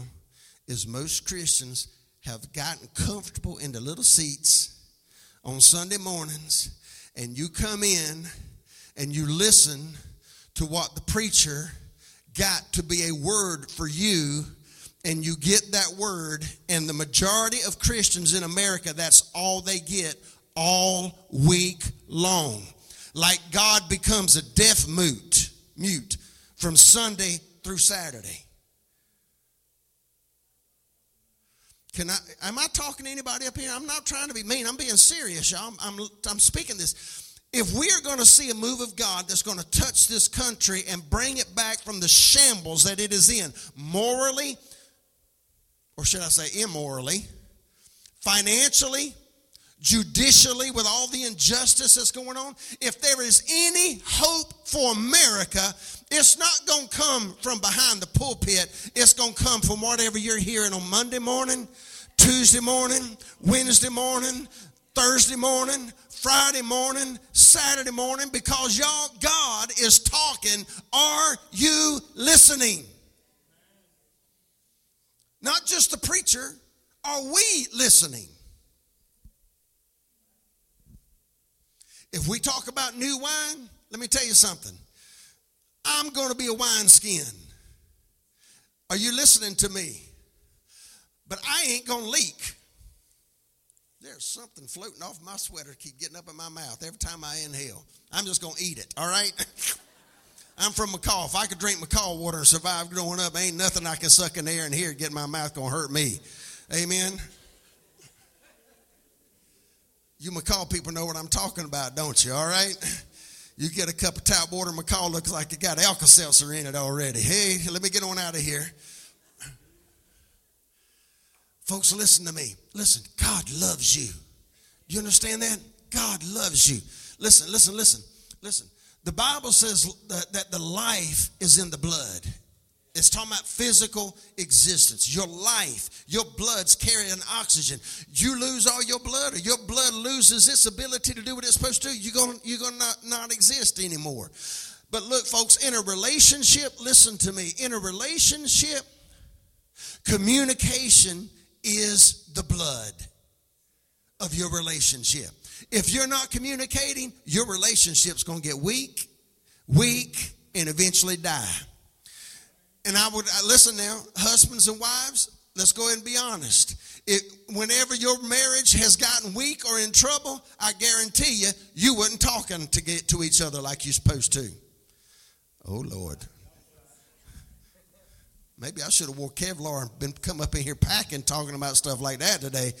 is most Christians have gotten comfortable in the little seats on Sunday mornings, and you come in and you listen to what the preacher got to be a word for you, and you get that word, and the majority of Christians in America, that's all they get all week long. Like God becomes a deaf mute from Sunday through Saturday. Am I talking to anybody up here? I'm not trying to be mean. I'm being serious, y'all. I'm speaking this. If we are going to see a move of God that's going to touch this country and bring it back from the shambles that it is in, morally, or should I say immorally, financially, judicially with all the injustice that's going on, if there is any hope for America, it's not going to come from behind the pulpit. It's going to come from whatever you're hearing on Monday morning, Tuesday morning, Wednesday morning, Thursday morning, Friday morning, Saturday morning, because y'all, God is talking. Are you listening? Not just the preacher. Are we listening? If we talk about new wine, let me tell you something. I'm going to be a wineskin. Are you listening to me? But I ain't going to leak. There's something floating off my sweater, keep getting up in my mouth every time I inhale. I'm just going to eat it, all right? I'm from McCall. If I could drink McCall water and survive growing up, ain't nothing I can suck in the air and here get in my mouth going to hurt me. Amen. You McCall people know what I'm talking about, don't you? All right. You get a cup of tap water, McCall looks like it got Alka-Seltzer in it already. Hey, let me get on out of here. Folks, listen to me. Listen, God loves you. Do you understand that? God loves you. Listen. The Bible says that the life is in the blood. It's talking about physical existence. Your life, your blood's carrying oxygen. You lose all your blood, or your blood loses its ability to do what it's supposed to do, you're gonna not exist anymore. But look, folks, in a relationship, listen to me, in a relationship, communication is the blood of your relationship. If you're not communicating, your relationship's going to get weak, and eventually die. And listen now, husbands and wives, let's go ahead and be honest. Whenever your marriage has gotten weak or in trouble, I guarantee you, you weren't talking to each other like you're supposed to. Oh, Lord. Maybe I should have wore Kevlar and been come up in here packing, talking about stuff like that today.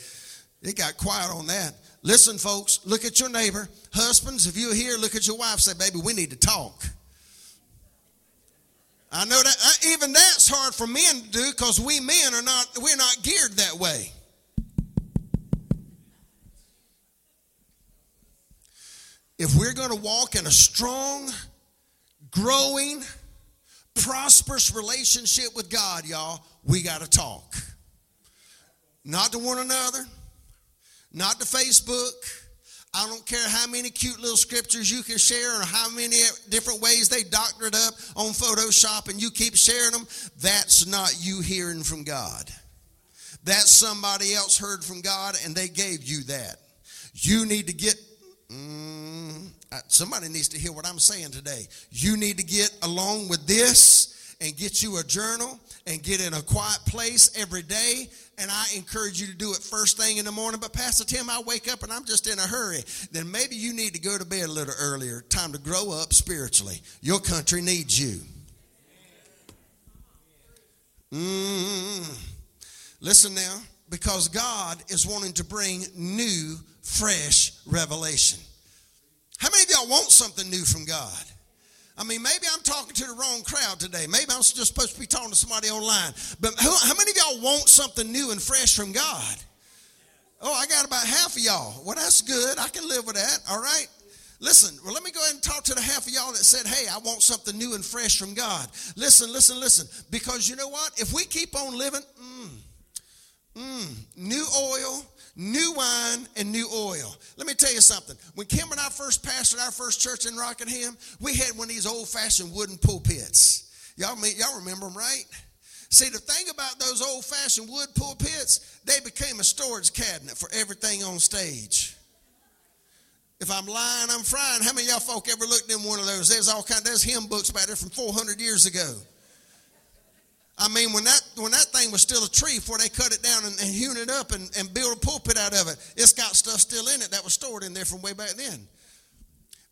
It got quiet on that. Listen, folks, look at your neighbor. Husbands, if you're here, look at your wife and say, baby, we need to talk. I know that even that's hard for men to do because we men we're not geared that way. If we're going to walk in a strong, growing, prosperous relationship with God, y'all, we got to talk. Not to one another, not to Facebook. I don't care how many cute little scriptures you can share or how many different ways they doctored up on Photoshop and you keep sharing them. That's not you hearing from God. That's somebody else heard from God and they gave you that. You need to get, somebody needs to hear what I'm saying today. You need to get along with this and get you a journal and get in a quiet place every day. And I encourage you to do it first thing in the morning. But Pastor Tim, I wake up and I'm just in a hurry. Then maybe you need to go to bed a little earlier. Time to grow up spiritually. Your country needs you. Listen now, because God is wanting to bring new, fresh revelation. How many of y'all want something new from God? I mean, maybe I'm talking to the wrong crowd today. Maybe I'm just supposed to be talking to somebody online. But how many of y'all want something new and fresh from God? Oh, I got about half of y'all. Well, that's good. I can live with that. All right. Listen, well, let me go ahead and talk to the half of y'all that said, hey, I want something new and fresh from God. Listen. Because you know what? If we keep on living, new oil, new wine, and new oil. Let me tell you something. When Kim and I first pastored our first church in Rockingham, we had one of these old-fashioned wooden pulpits. Y'all remember them, right? See, the thing about those old-fashioned wood pulpits, they became a storage cabinet for everything on stage. If I'm lying, I'm frying. How many of y'all folk ever looked in one of those? There's hymn books back there from 400 years ago. I mean, when that thing was still a tree before they cut it down and hewn it up and built a pulpit out of it, it's got stuff still in it that was stored in there from way back then.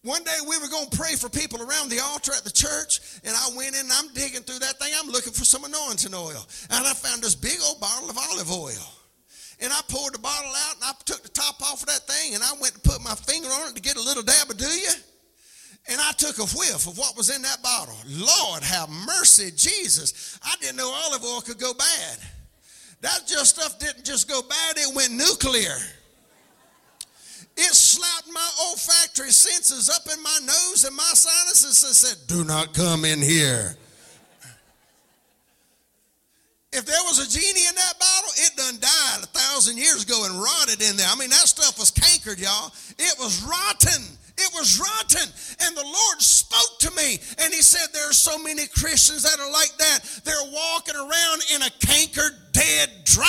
One day we were going to pray for people around the altar at the church, and I went in and I'm digging through that thing. I'm looking for some anointing oil, and I found this big old bottle of olive oil. And I poured the bottle out, and I took the top off of that thing, and I went to put my finger on it to get a little dab of do you. And I took a whiff of what was in that bottle. Lord, have mercy, Jesus. I didn't know olive oil could go bad. That stuff didn't just go bad, it went nuclear. It slapped my olfactory senses up in my nose and my sinuses and said, do not come in here. If there was a genie in that bottle, it done died 1,000 years ago and rotted in there. I mean, that stuff was cankered, y'all. It was rotten. It was rotten. And the Lord spoke to me, and he said, there are so many Christians that are like that. They're walking around in a cankered, dead, dry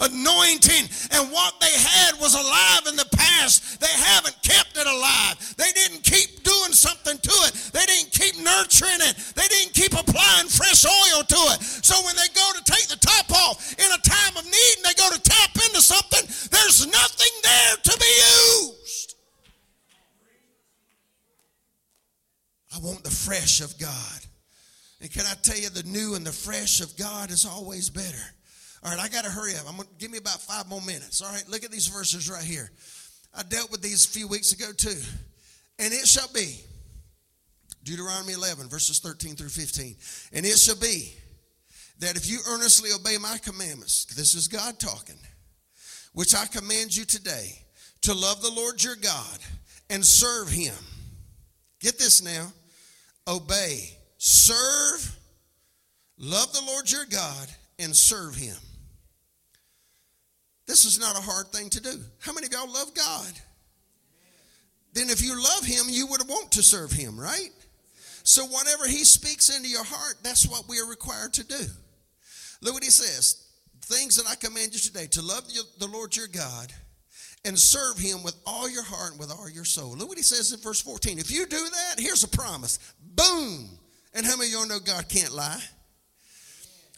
anointing, and what they had was alive in the past. They haven't kept it alive. They didn't keep doing something to it. They didn't keep nurturing it. They didn't keep applying fresh oil to it. So when they go to take the top off in a time of need and they go to tap into something, there's nothing there to be used. I want the fresh of God. And can I tell you, the new and the fresh of God is always better. All right, I got to hurry up. I'm gonna give me about 5 more minutes. All right, look at these verses right here. I dealt with these a few weeks ago too. And it shall be, Deuteronomy 11, verses 13 through 15. And it shall be that if you earnestly obey my commandments, this is God talking, which I command you today, to love the Lord your God and serve him. Get this now. Obey. Serve, love the Lord your God, and serve him. This is not a hard thing to do. How many of y'all love God? Amen. Then if you love him, you would want to serve him, right? So whatever he speaks into your heart, that's what we are required to do. Look what he says. Things that I command you today, to love the Lord your God and serve him with all your heart and with all your soul. Look what he says in verse 14. If you do that, here's a promise. Boom. And how many of y'all know God can't lie?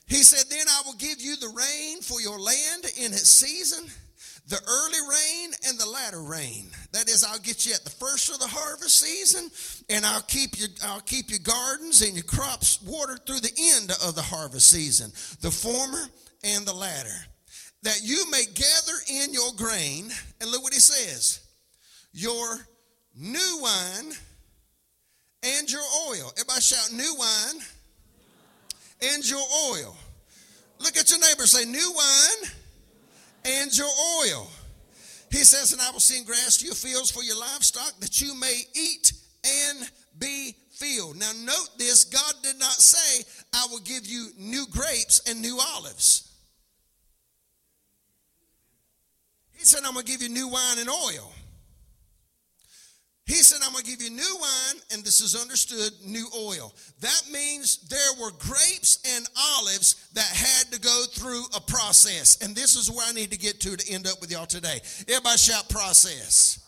He said, then I will give you the rain for your land in its season, the early rain and the latter rain. That is, I'll get you at the first of the harvest season, and I'll keep your gardens and your crops watered through the end of the harvest season, the former and the latter, that you may gather in your grain. And look what he says, your new wine and your oil. Everybody shout, new wine and your oil. Look at your neighbor, say, new wine and your oil. He says, and I will send grass to your fields for your livestock, that you may eat and be filled. Now note this, God did not say, I will give you new grapes and new olives. He said, I'm going to give you new wine and oil. He said, I'm going to give you new wine, and this is understood, new oil. That means there were grapes and olives that had to go through a process. And this is where I need to get to end up with y'all today. Everybody shout process.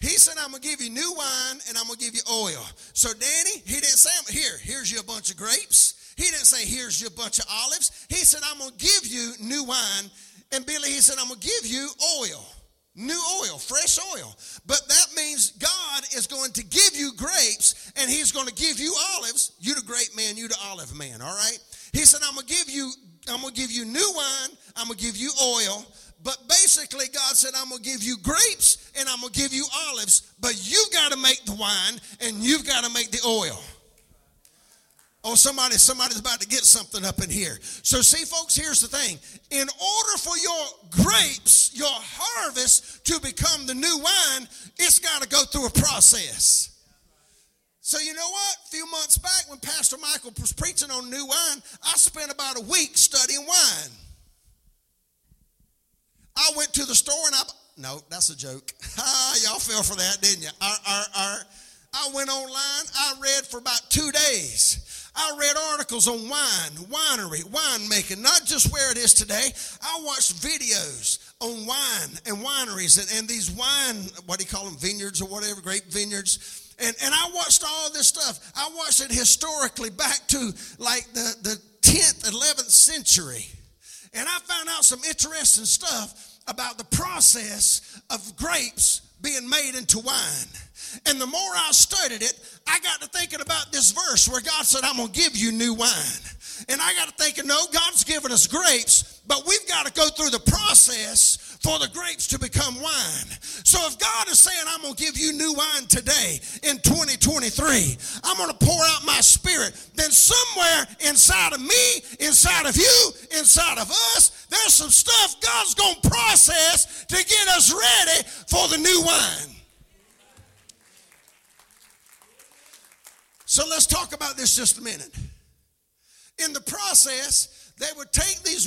He said, I'm going to give you new wine, and I'm going to give you oil. So, Danny, he didn't say, here's you a bunch of grapes. He didn't say, here's you a bunch of olives. He said, I'm going to give you new wine. And Billy, he said, I'm going to give you oil. New oil, fresh oil. But that means God is going to give you grapes and he's going to give you olives. You the grape man, you the olive man, all right? He said, I'm going to give you new wine, I'm going to give you oil. But basically God said, I'm going to give you grapes and I'm going to give you olives, but you've got to make the wine and you've got to make the oil. Oh, somebody's about to get something up in here. So see, folks, here's the thing. In order for your grapes, your harvest to become the new wine, it's got to go through a process. So you know what? A few months back when Pastor Michael was preaching on new wine, I spent about a week studying wine. I went to the store and no, that's a joke. Y'all fell for that, didn't you? I went online. I read for about 2 days. I read articles on wine, winery, winemaking, not just where it is today. I watched videos on wine and wineries and these wine, what do you call them, vineyards or whatever, grape vineyards. And I watched all this stuff. I watched it historically back to like the 10th, 11th century. And I found out some interesting stuff about the process of grapes being made into wine. And the more I studied it, I got to thinking about this verse where God said, I'm going to give you new wine. And I got to thinking, no, God's given us grapes, but we've got to go through the process for the grapes to become wine. So if God is saying, I'm going to give you new wine today in 2023, I'm going to pour out my spirit, then somewhere inside of me, inside of you, inside of us, There's some stuff God's going to process to get us ready for the new wine. So let's talk about this just a minute. In the process, they would take these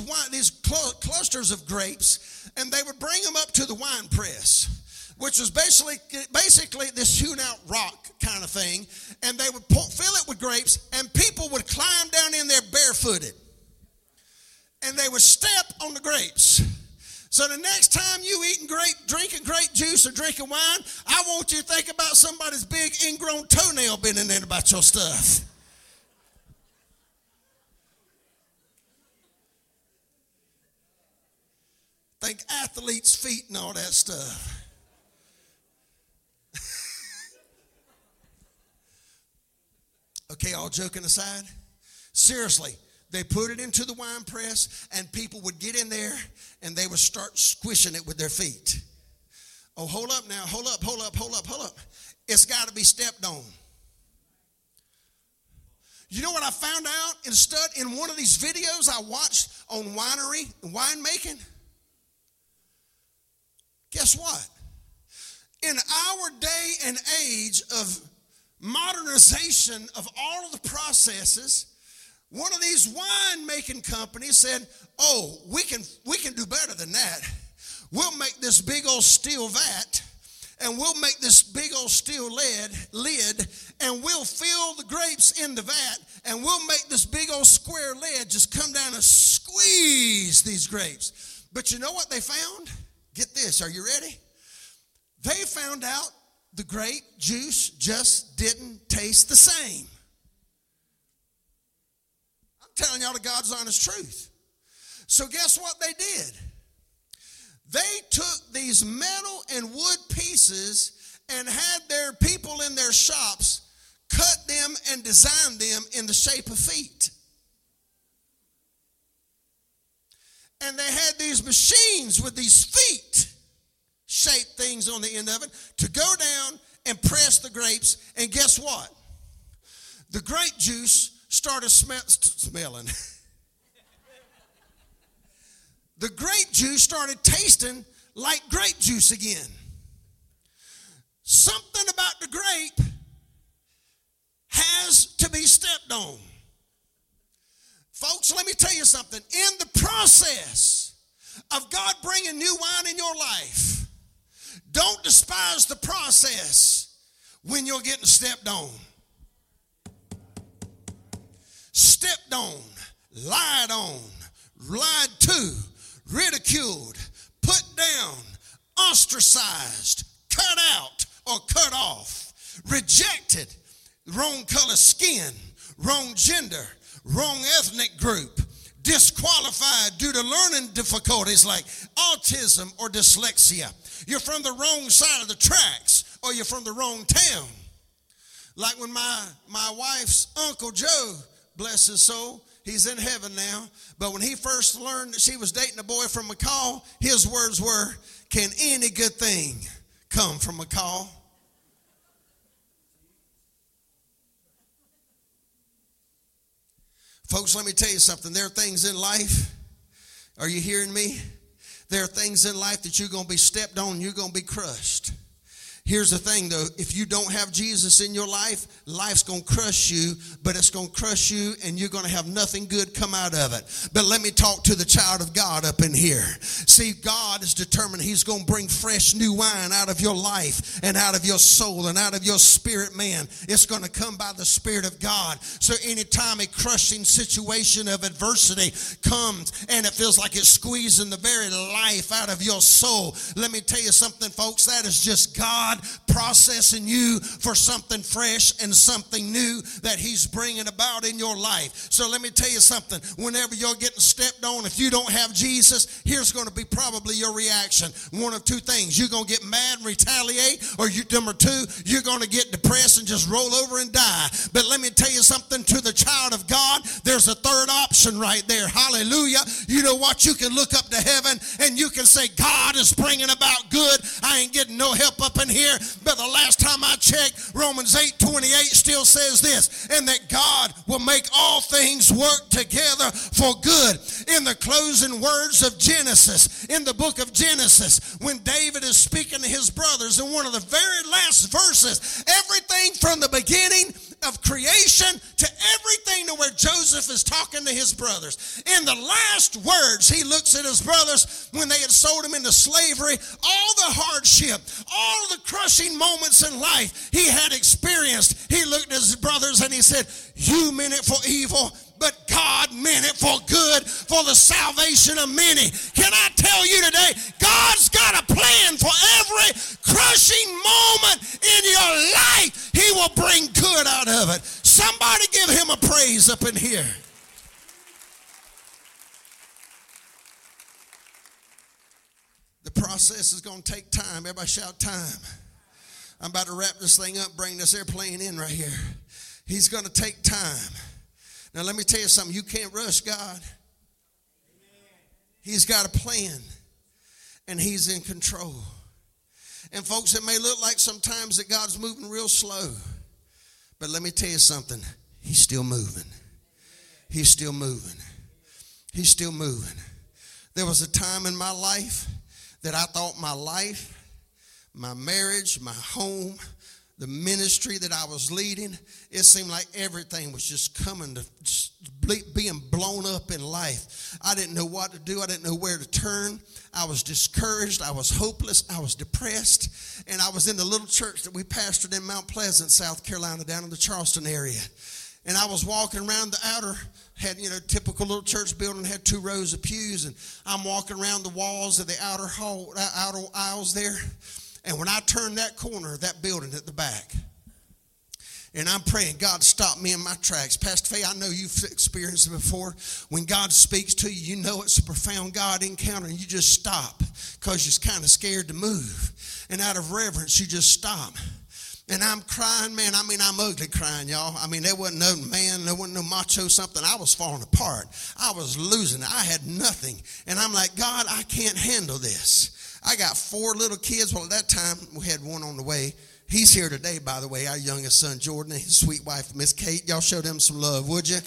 clusters of grapes, and they would bring them up to the wine press, which was basically this hewn out rock kind of thing, and they would fill it with grapes, and people would climb down in there barefooted, and they would step on the grapes. So the next time you eating drinking grape juice or drinking wine, I want you to think about somebody's big ingrown toenail being in there about your stuff. Think athletes' feet and all that stuff. Okay, all joking aside, seriously, they put it into the wine press, and people would get in there, and they would start squishing it with their feet. Oh, hold up now, hold up. It's got to be stepped on. You know what I found out in one of these videos I watched on winery and winemaking? Guess what? In our day and age of modernization of all of the processes, one of these wine making companies said, oh, we can do better than that. We'll make this big old steel vat, and we'll make this big old steel lid, and we'll fill the grapes in the vat, and we'll make this big old square lid just come down and squeeze these grapes. But you know what they found? Get this, are you ready? They found out the grape juice just didn't taste the same. I'm telling y'all the God's honest truth. So guess what they did? They took these metal and wood pieces and had their people in their shops cut them and design them in the shape of feet. And they had these machines with these feet shape things on the end of it to go down and press the grapes, and guess what? The grape juice started smelling. The grape juice started tasting like grape juice again. Something about the grape has to be stepped on. Folks, let me tell you something. In the process of God bringing new wine in your life, don't despise the process when you're getting stepped on. Stepped on, lied on, lied to, ridiculed, put down, ostracized, cut out or cut off, rejected, wrong color skin, wrong gender, wrong ethnic group, disqualified due to learning difficulties like autism or dyslexia. You're from the wrong side of the tracks, or you're from the wrong town. Like when my wife's Uncle Joe, bless his soul, he's in heaven now, but when he first learned that she was dating a boy from McCall, his words were, "Can any good thing come from McCall?" Folks, let me tell you something. There are things in life, are you hearing me? There are things in life that you're going to be stepped on, you're going to be crushed. Here's the thing, though. If you don't have Jesus in your life, life's going to crush you, but it's going to crush you, and you're going to have nothing good come out of it. But let me talk to the child of God up in here. See, God is determined he's going to bring fresh new wine out of your life and out of your soul and out of your spirit, man. It's going to come by the Spirit of God. So anytime a crushing situation of adversity comes and it feels like it's squeezing the very life out of your soul, let me tell you something, folks, that is just God processing you for something fresh and something new that he's bringing about in your life. So let me tell you something. Whenever you're getting stepped on, if you don't have Jesus, here's going to be probably your reaction. One of two things. You're going to get mad and retaliate, or number two, you're going to get depressed and just roll over and die. But let me tell you something, to the child of God, there's a third option right there. Hallelujah. You know what? You can look up to heaven and you can say, God is bringing about good. I ain't getting no help up in here. here, but the last time I checked, Romans 8:28 still says this, and that God will make all things work together for good. In the closing words of Genesis, in the book of Genesis, when David is speaking to his brothers in one of the very last verses, everything from the beginning of creation to everything to where Joseph is talking to his brothers. In the last words, he looks at his brothers when they had sold him into slavery. All the hardship, all the crushing moments in life he had experienced, he looked at his brothers and he said, "You meant it for evil, but God meant it for good, for the salvation of many." Can I tell you today, God's got a plan for every crushing moment in your life. He will bring good out of it. Somebody give him a praise up in here. The process is going to take time. Everybody shout time. I'm about to wrap this thing up, bring this airplane in right here. He's going to take time. Now, let me tell you something. You can't rush God. He's got a plan, and he's in control. And, folks, it may look like sometimes that God's moving real slow, but let me tell you something. He's still moving. He's still moving. He's still moving. There was a time in my life that I thought my life, my marriage, my home, the ministry that I was leading, it seemed like everything was just coming to being blown up in life. I didn't know what to do. I didn't know where to turn. I was discouraged. I was hopeless. I was depressed. And I was in the little church that we pastored in Mount Pleasant, South Carolina, down in the Charleston area. And I was walking around the outer, had, you know, typical little church building, had 2 rows of pews. And I'm walking around the walls of the outer hall, outer aisles there. And when I turned that corner of that building at the back, and I'm praying, God, stop me in my tracks. Pastor Faye, I know you've experienced it before. When God speaks to you, you know it's a profound God encounter, and you just stop because you're kind of scared to move. And out of reverence, you just stop. And I'm crying, man. I mean, I'm ugly crying, y'all. I mean, there wasn't no man, there wasn't no macho something. I was falling apart. I was losing it. I had nothing. And I'm like, God, I can't handle this. I got 4 little kids. Well, at that time, we had one on the way. He's here today, by the way, our youngest son, Jordan, and his sweet wife, Miss Kate. Y'all show them some love, would you?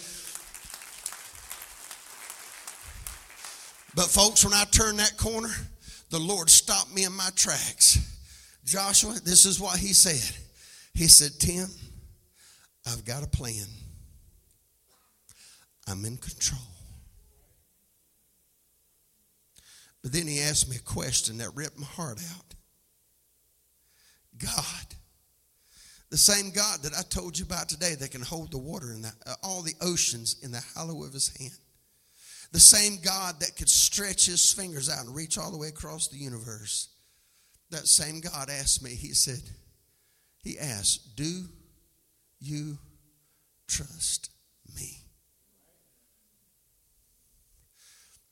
But, folks, when I turned that corner, the Lord stopped me in my tracks. Joshua, this is what he said. He said, "Tim, I've got a plan. I'm in control." But then he asked me a question that ripped my heart out. God, the same God that I told you about today that can hold the water in all the oceans in the hollow of his hand, the same God that could stretch his fingers out and reach all the way across the universe, that same God asked me, he asked, "Do you trust me?"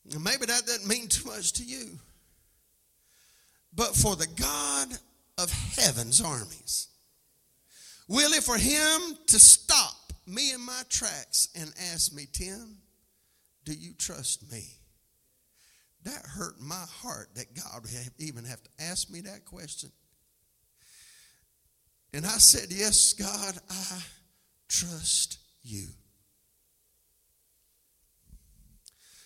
Maybe that doesn't mean too much to you. But for the God of heaven's armies, will it for him to stop me in my tracks and ask me, "Tim, do you trust me?" That hurt my heart that God would even have to ask me that question. And I said, "Yes, God, I trust you."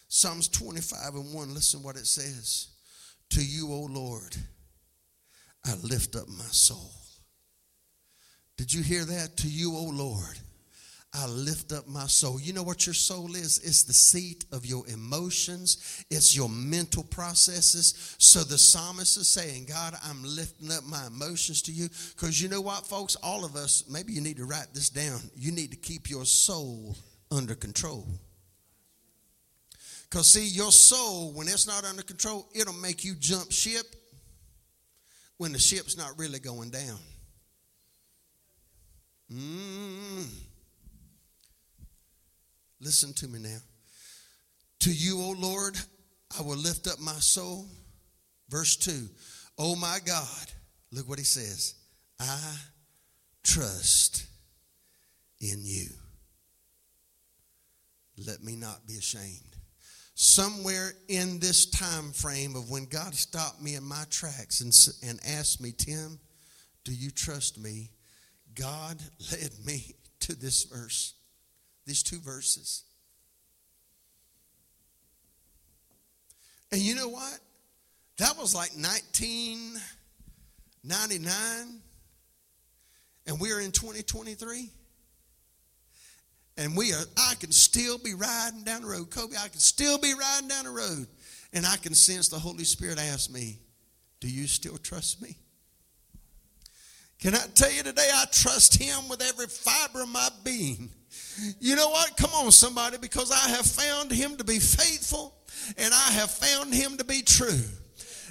Psalms 25:1, listen what it says. "To you, O Lord, I lift up my soul." Did you hear that? To you, O Lord, I lift up my soul. You know what your soul is? It's the seat of your emotions. It's your mental processes. So the psalmist is saying, "God, I'm lifting up my emotions to you." Because you know what, folks? All of us, maybe you need to write this down. You need to keep your soul under control. Because, see, your soul, when it's not under control, it'll make you jump ship when the ship's not really going down. Listen to me now. "To you, O Lord, I will lift up my soul." Verse 2, "Oh, my God," look what he says, "I trust in you. Let me not be ashamed." Somewhere in this time frame of when God stopped me in my tracks and asked me, "Tim, Do you trust me? God led me to this verse, these two verses. And you know what? That was like 1999, and we are in 2023. And I can still be riding down the road. Kobe, I can still be riding down the road. And I can sense the Holy Spirit ask me, do you still trust me? Can I tell you today, I trust him with every fiber of my being. You know what? Come on, somebody, because I have found him to be faithful, and I have found him to be true.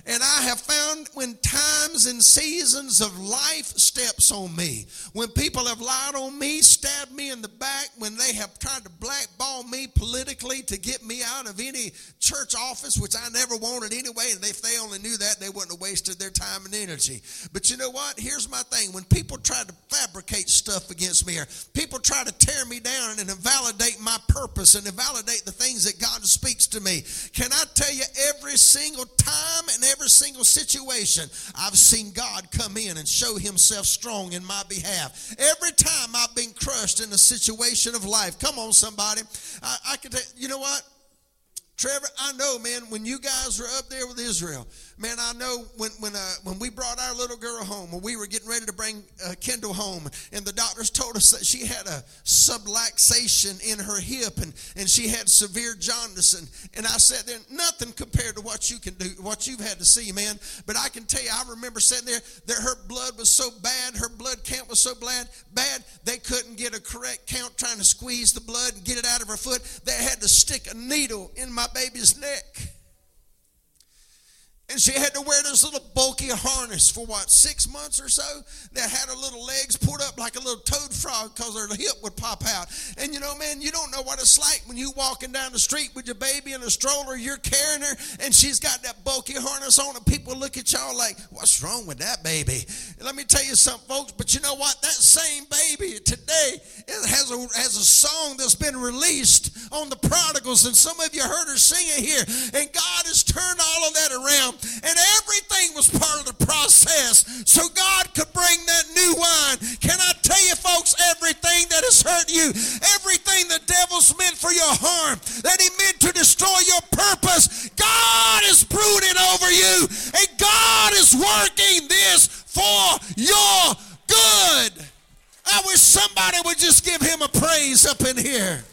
And I have found when times and seasons of life steps on me, when people have lied on me, stabbed me in the back, when they have tried to blackball me politically to get me out of any church office, which I never wanted anyway, and if they only knew that, they wouldn't have wasted their time and energy. But you know what? Here's my thing. When people try to fabricate stuff against me, or people try to tear me down and invalidate my purpose and invalidate the things that God speaks to me, can I tell you every single time and every single situation, I've seen God come in and show himself strong in my behalf. Every time I've been crushed in a situation of life. Come on, somebody. I can tell you know what? Trevor, I know, man, when you guys were up there with Israel, man, I know when we brought our little girl home, when we were getting ready to bring Kendall home, and the doctors told us that she had a subluxation in her hip, and she had severe jaundice, and I sat there, nothing compared to what you can do, what you've had to see, man. But I can tell you, I remember sitting there, that her blood was so bad, her blood count was so bad, they couldn't get a correct count trying to squeeze the blood and get it out of her foot. They had to stick a needle in my baby's neck. And she had to wear this little bulky harness for, 6 months or so, that had her little legs pulled up like a little toad frog because her hip would pop out. And, you know, man, you don't know what it's like when you're walking down the street with your baby in a stroller, you're carrying her, and she's got that bulky harness on, and people look at y'all like, what's wrong with that baby? And let me tell you something, folks, but you know what? That same baby today has a song that's been released on the prodigals, and some of you heard her sing it here, and God has turned all of that around. And everything was part of the process so God could bring that new wine. Can I tell you, folks, everything that has hurt you, everything the devil's meant for your harm, that he meant to destroy your purpose, God is brooding over you, and God is working this for your good. I wish somebody would just give him a praise up in here.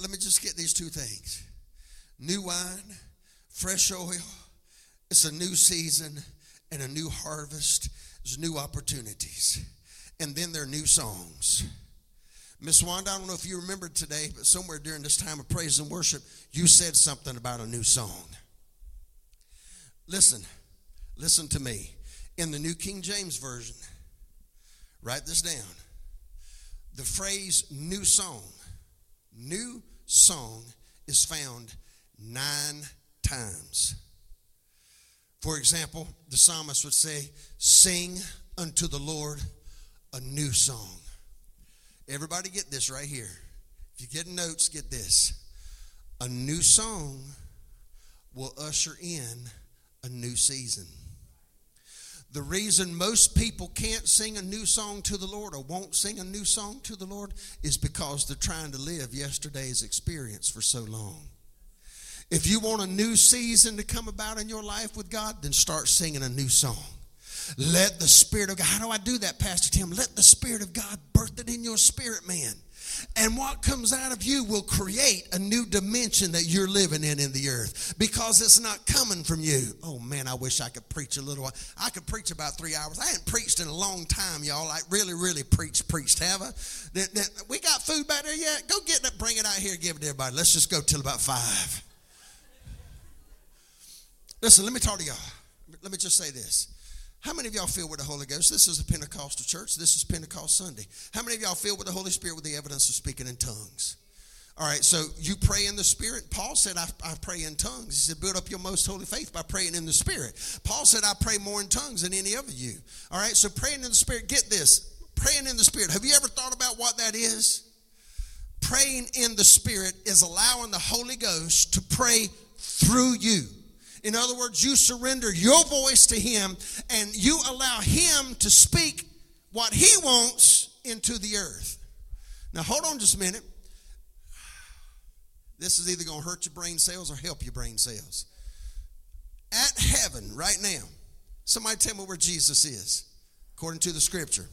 Let me just get these two things. New wine, fresh oil. It's a new season and a new harvest. There's new opportunities. And then there are new songs. Miss Wanda, I don't know if you remember today, but somewhere during this time of praise and worship, you said something about a new song. Listen to me. In the New King James Version, write this down. The phrase new song is found 9 times. For example, the psalmist would say, sing unto the Lord a new song. Everybody get this right here. If you get notes, get this. A new song will usher in a new season. The reason most people can't sing a new song to the Lord or won't sing a new song to the Lord is because they're trying to live yesterday's experience for so long. If you want a new season to come about in your life with God, then start singing a new song. Let the Spirit of God, how do I do that, Pastor Tim? Let the Spirit of God birth it in your spirit, man. And what comes out of you will create a new dimension that you're living in the earth, because it's not coming from you. Oh, man, I wish I could preach a little while. I could preach about 3 hours. I ain't preached in a long time, y'all. Like really preached, have I? We got food back there yet? Go get it, bring it out here, give it to everybody. Let's just go till about 5. Listen, let me talk to y'all. Let me just say this. How many of y'all filled with the Holy Ghost? This is a Pentecostal church. This is Pentecost Sunday. How many of y'all filled with the Holy Spirit with the evidence of speaking in tongues? All right, so you pray in the Spirit. Paul said, I pray in tongues. He said, build up your most holy faith by praying in the Spirit. Paul said, I pray more in tongues than any of you. All right, so praying in the Spirit, get this. Praying in the Spirit. Have you ever thought about what that is? praying in the Spirit is allowing the Holy Ghost to pray through you. In other words, you surrender your voice to Him and you allow Him to speak what He wants into the earth. Now, hold on just a minute. This is either going to hurt your brain cells or help your brain cells. At heaven right now, somebody tell me where Jesus is, according to the Scripture.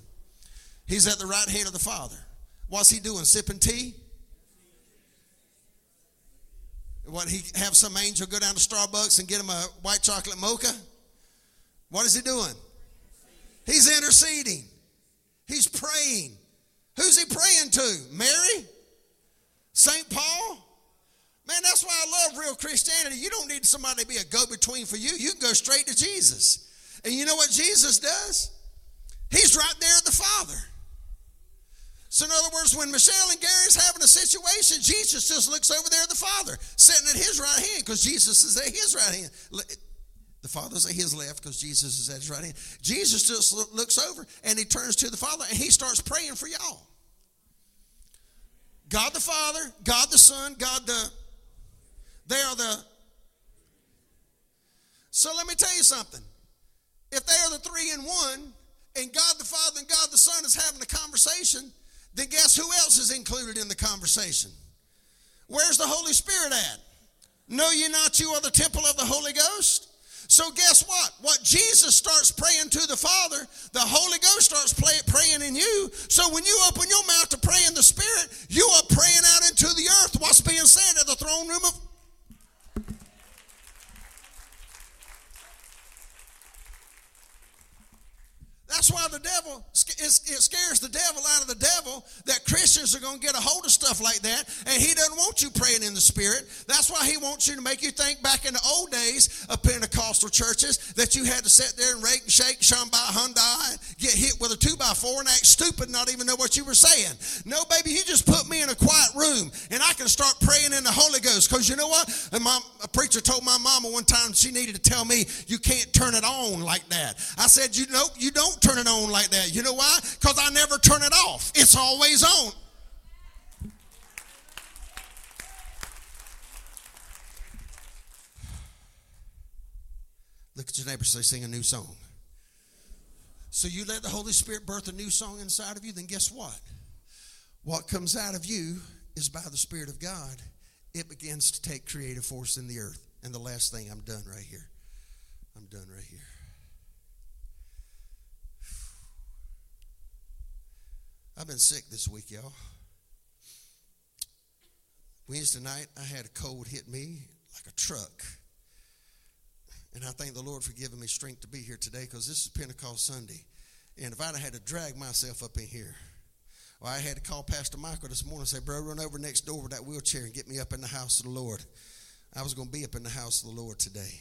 He's at the right hand of the Father. What's He doing, sipping tea? What, He have some angel go down to Starbucks and get him a white chocolate mocha? What is He doing? He's interceding. He's praying. Who's He praying to? Mary? St. Paul? Man, that's why I love real Christianity. You don't need somebody to be a go-between for you. You can go straight to Jesus. And you know what Jesus does? He's right there at the Father. So in other words, when Michelle and Gary's having a situation, Jesus just looks over there at the Father, sitting at His right hand because Jesus is at His right hand. The Father's at His left because Jesus is at His right hand. Jesus just looks over and He turns to the Father and He starts praying for y'all. God the Father, God the Son, So let me tell you something. If they are the three in one, and God the Father and God the Son is having a conversation, then guess who else is included in the conversation? Where's the Holy Spirit at? Know ye not you are the temple of the Holy Ghost? So guess what? What Jesus starts praying to the Father, the Holy Ghost starts praying in you. So when you open your mouth to pray in the Spirit, you are praying out into the earth what's being said at the throne room of... That's why the devil, it scares the devil out of the devil that Christians are going to get a hold of stuff like that, and he doesn't want you praying in the Spirit. That's why he wants you to make you think back in the old days of Pentecostal churches that you had to sit there and rake and shake, shambai, hundai, and get hit with a 2x4 and act stupid and not even know what you were saying. No, baby, you just put me in a quiet room, and I can start praying in the Holy Ghost, because you know what? A preacher told my mama one time she needed to tell me, you can't turn it on like that. I said, nope, you don't turn it on like that. You know why? Because I never turn it off. It's always on. Look at your neighbor and say, sing a new song. So you let the Holy Spirit birth a new song inside of you, then guess what? What comes out of you is by the Spirit of God. It begins to take creative force in the earth. And the last thing, I'm done right here. I've been sick this week, y'all. Wednesday night, I had a cold hit me like a truck. And I thank the Lord for giving me strength to be here today, because this is Pentecost Sunday. And if I'd have had to drag myself up in here, well, I had to call Pastor Michael this morning and say, bro, run over next door with that wheelchair and get me up in the house of the Lord. I was going to be up in the house of the Lord today.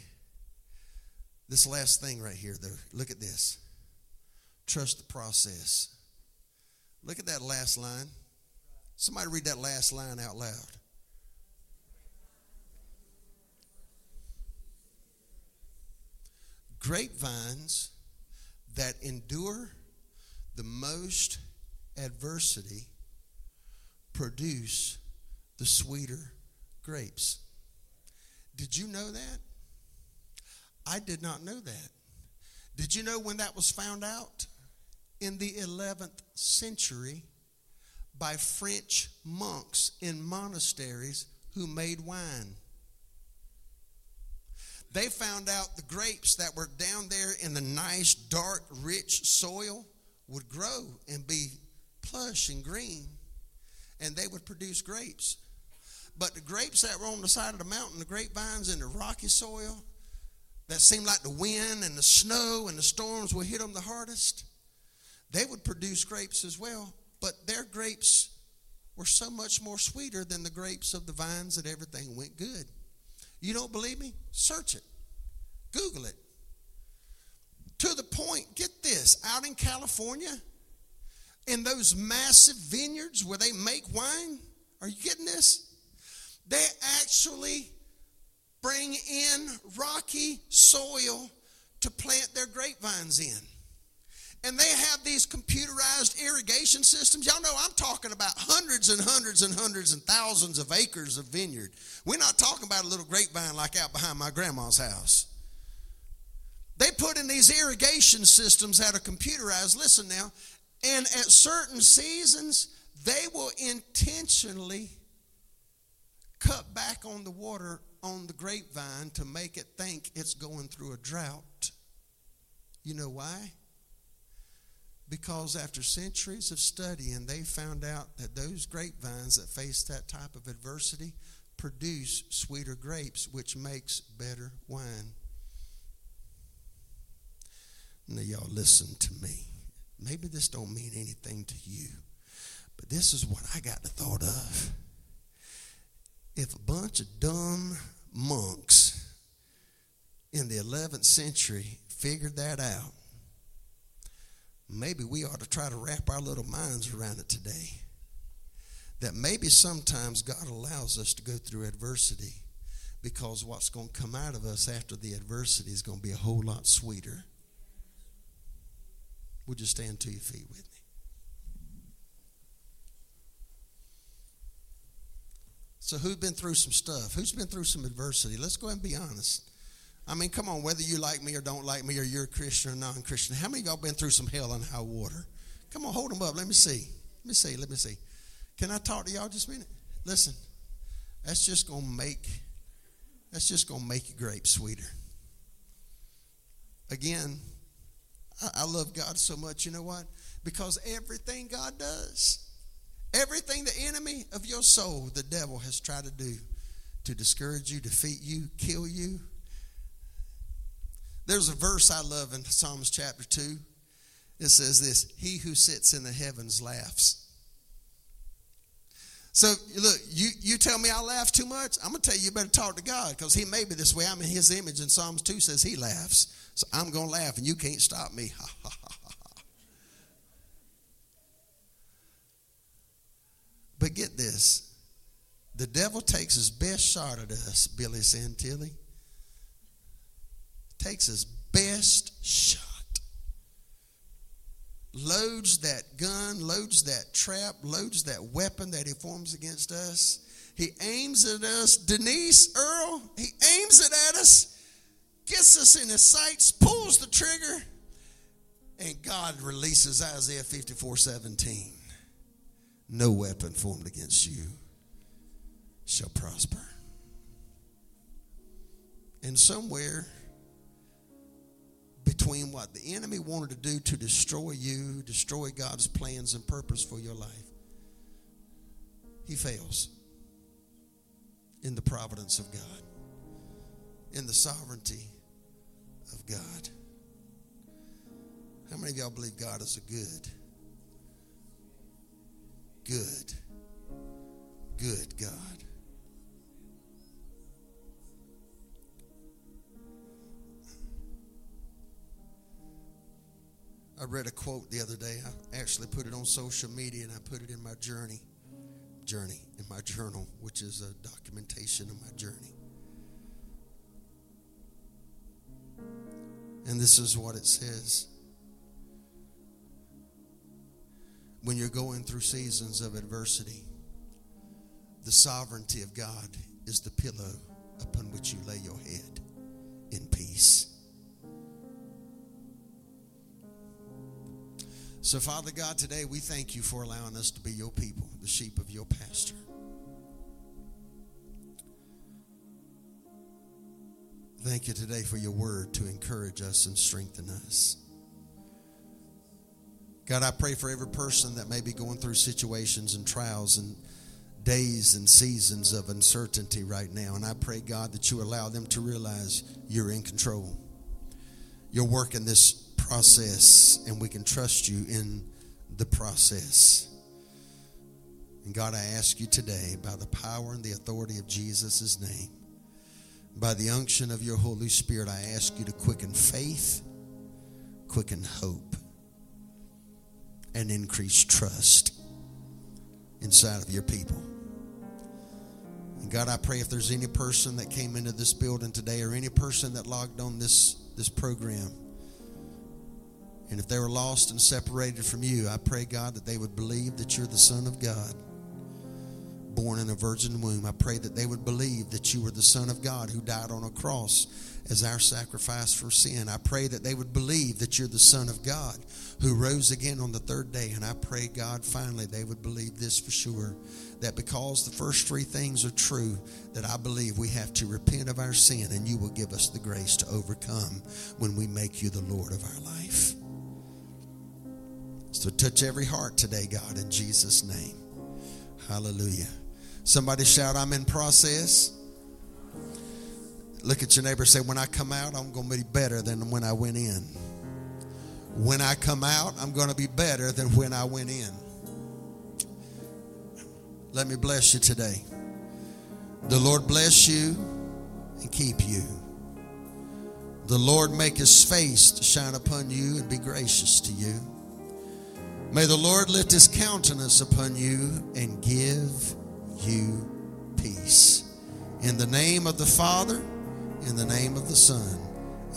This last thing right here, though, look at this. Trust the process. Look at that last line. Somebody read that last line out loud. Grapevines that endure the most adversity produce the sweeter grapes. Did you know that? I did not know that. Did you know when that was found out? In the 11th century by French monks in monasteries who made wine. They found out the grapes that were down there in the nice, dark, rich soil would grow and be plush and green, and they would produce grapes. But the grapes that were on the side of the mountain, the grapevines in the rocky soil, that seemed like the wind and the snow and the storms would hit them the hardest, they would produce grapes as well, but their grapes were so much more sweeter than the grapes of the vines that everything went good. You don't believe me? Search it. Google it. To the point, get this, out in California, in those massive vineyards where they make wine, are you getting this? They actually bring in rocky soil to plant their grapevines in. and they have these computerized irrigation systems. Y'all know I'm talking about hundreds and hundreds and hundreds and thousands of acres of vineyard. We're not talking about a little grapevine like out behind my grandma's house. They put in these irrigation systems that are computerized, listen now, and at certain seasons, they will intentionally cut back on the water on the grapevine to make it think it's going through a drought. You know why? Because after centuries of studying, they found out that those grapevines that face that type of adversity produce sweeter grapes, which makes better wine. Now, y'all listen to me. Maybe this don't mean anything to you, but this is what I got the thought of. If a bunch of dumb monks in the 11th century figured that out, maybe we ought to try to wrap our little minds around it today. That maybe sometimes God allows us to go through adversity because what's going to come out of us after the adversity is going to be a whole lot sweeter. Would you stand to your feet with me? So who's been through some stuff? Who's been through some adversity? Let's go ahead and be honest. I mean, come on, whether you like me or don't like me or you're a Christian or non-Christian, how many of y'all been through some hell and high water? Come on, hold them up. Let me see. Can I talk to y'all just a minute? Listen, that's just going to make your grapes sweeter. Again, I love God so much, you know what? Because everything God does, everything the enemy of your soul, the devil has tried to do to discourage you, defeat you, kill you. There's a verse I love in Psalms chapter 2. It says this, he who sits in the heavens laughs. So, look, you tell me I laugh too much, I'm going to tell you better talk to God because he may be this way. I'm in his image, and Psalms 2 says he laughs. So I'm going to laugh, and you can't stop me. Ha, ha, ha, ha, ha. But get this. The devil takes his best shot at us, Billy Santilli. Takes his best shot. Loads that gun, loads that trap, loads that weapon that he forms against us. He aims at us. Denise, Earl, he aims it at us. Gets us in his sights, pulls the trigger, and God releases Isaiah 54:17. No weapon formed against you shall prosper. And somewhere between what the enemy wanted to do to destroy you, destroy God's plans and purpose for your life, he fails in the providence of God, in the sovereignty of God. How many of y'all believe God is a good God? I read a quote the other day. I actually put it on social media and I put it in my journey in my journal, which is a documentation of my journey. And this is what it says. When you're going through seasons of adversity, the sovereignty of God is the pillow upon which you lay your head in peace. So, Father God, today we thank you for allowing us to be your people, the sheep of your pasture. Thank you today for your word to encourage us and strengthen us. God, I pray for every person that may be going through situations and trials and days and seasons of uncertainty right now. And I pray, God, that you allow them to realize you're in control. You're working this process, and we can trust you in the process. And God, I ask you today, by the power and the authority of Jesus' name, by the unction of your Holy Spirit, I ask you to quicken faith, quicken hope, and increase trust inside of your people. And God, I pray if there's any person that came into this building today or any person that logged on this program And if they were lost and separated from you, I pray, God, that they would believe that you're the Son of God, born in a virgin womb. I pray that they would believe that you were the Son of God who died on a cross as our sacrifice for sin. I pray that they would believe that you're the Son of God who rose again on the third day. And I pray, God, finally, they would believe this for sure, that because the first three things are true, that I believe we have to repent of our sin, and you will give us the grace to overcome when we make you the Lord of our life. So touch every heart today, God, in Jesus' name. Hallelujah. Somebody shout, I'm in process. Look at your neighbor and say, when I come out, I'm going to be better than when I went in. When I come out, I'm going to be better than when I went in. Let me bless you today. The Lord bless you and keep you. The Lord make his face to shine upon you and be gracious to you. May the Lord lift his countenance upon you and give you peace. In the name of the Father, in the name of the Son,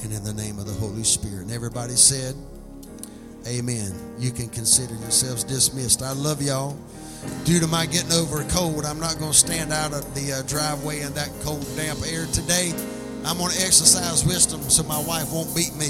and in the name of the Holy Spirit. And everybody said, amen. You can consider yourselves dismissed. I love y'all. Due to my getting over a cold, I'm not going to stand out of the driveway in that cold, damp air today. I'm going to exercise wisdom so my wife won't beat me.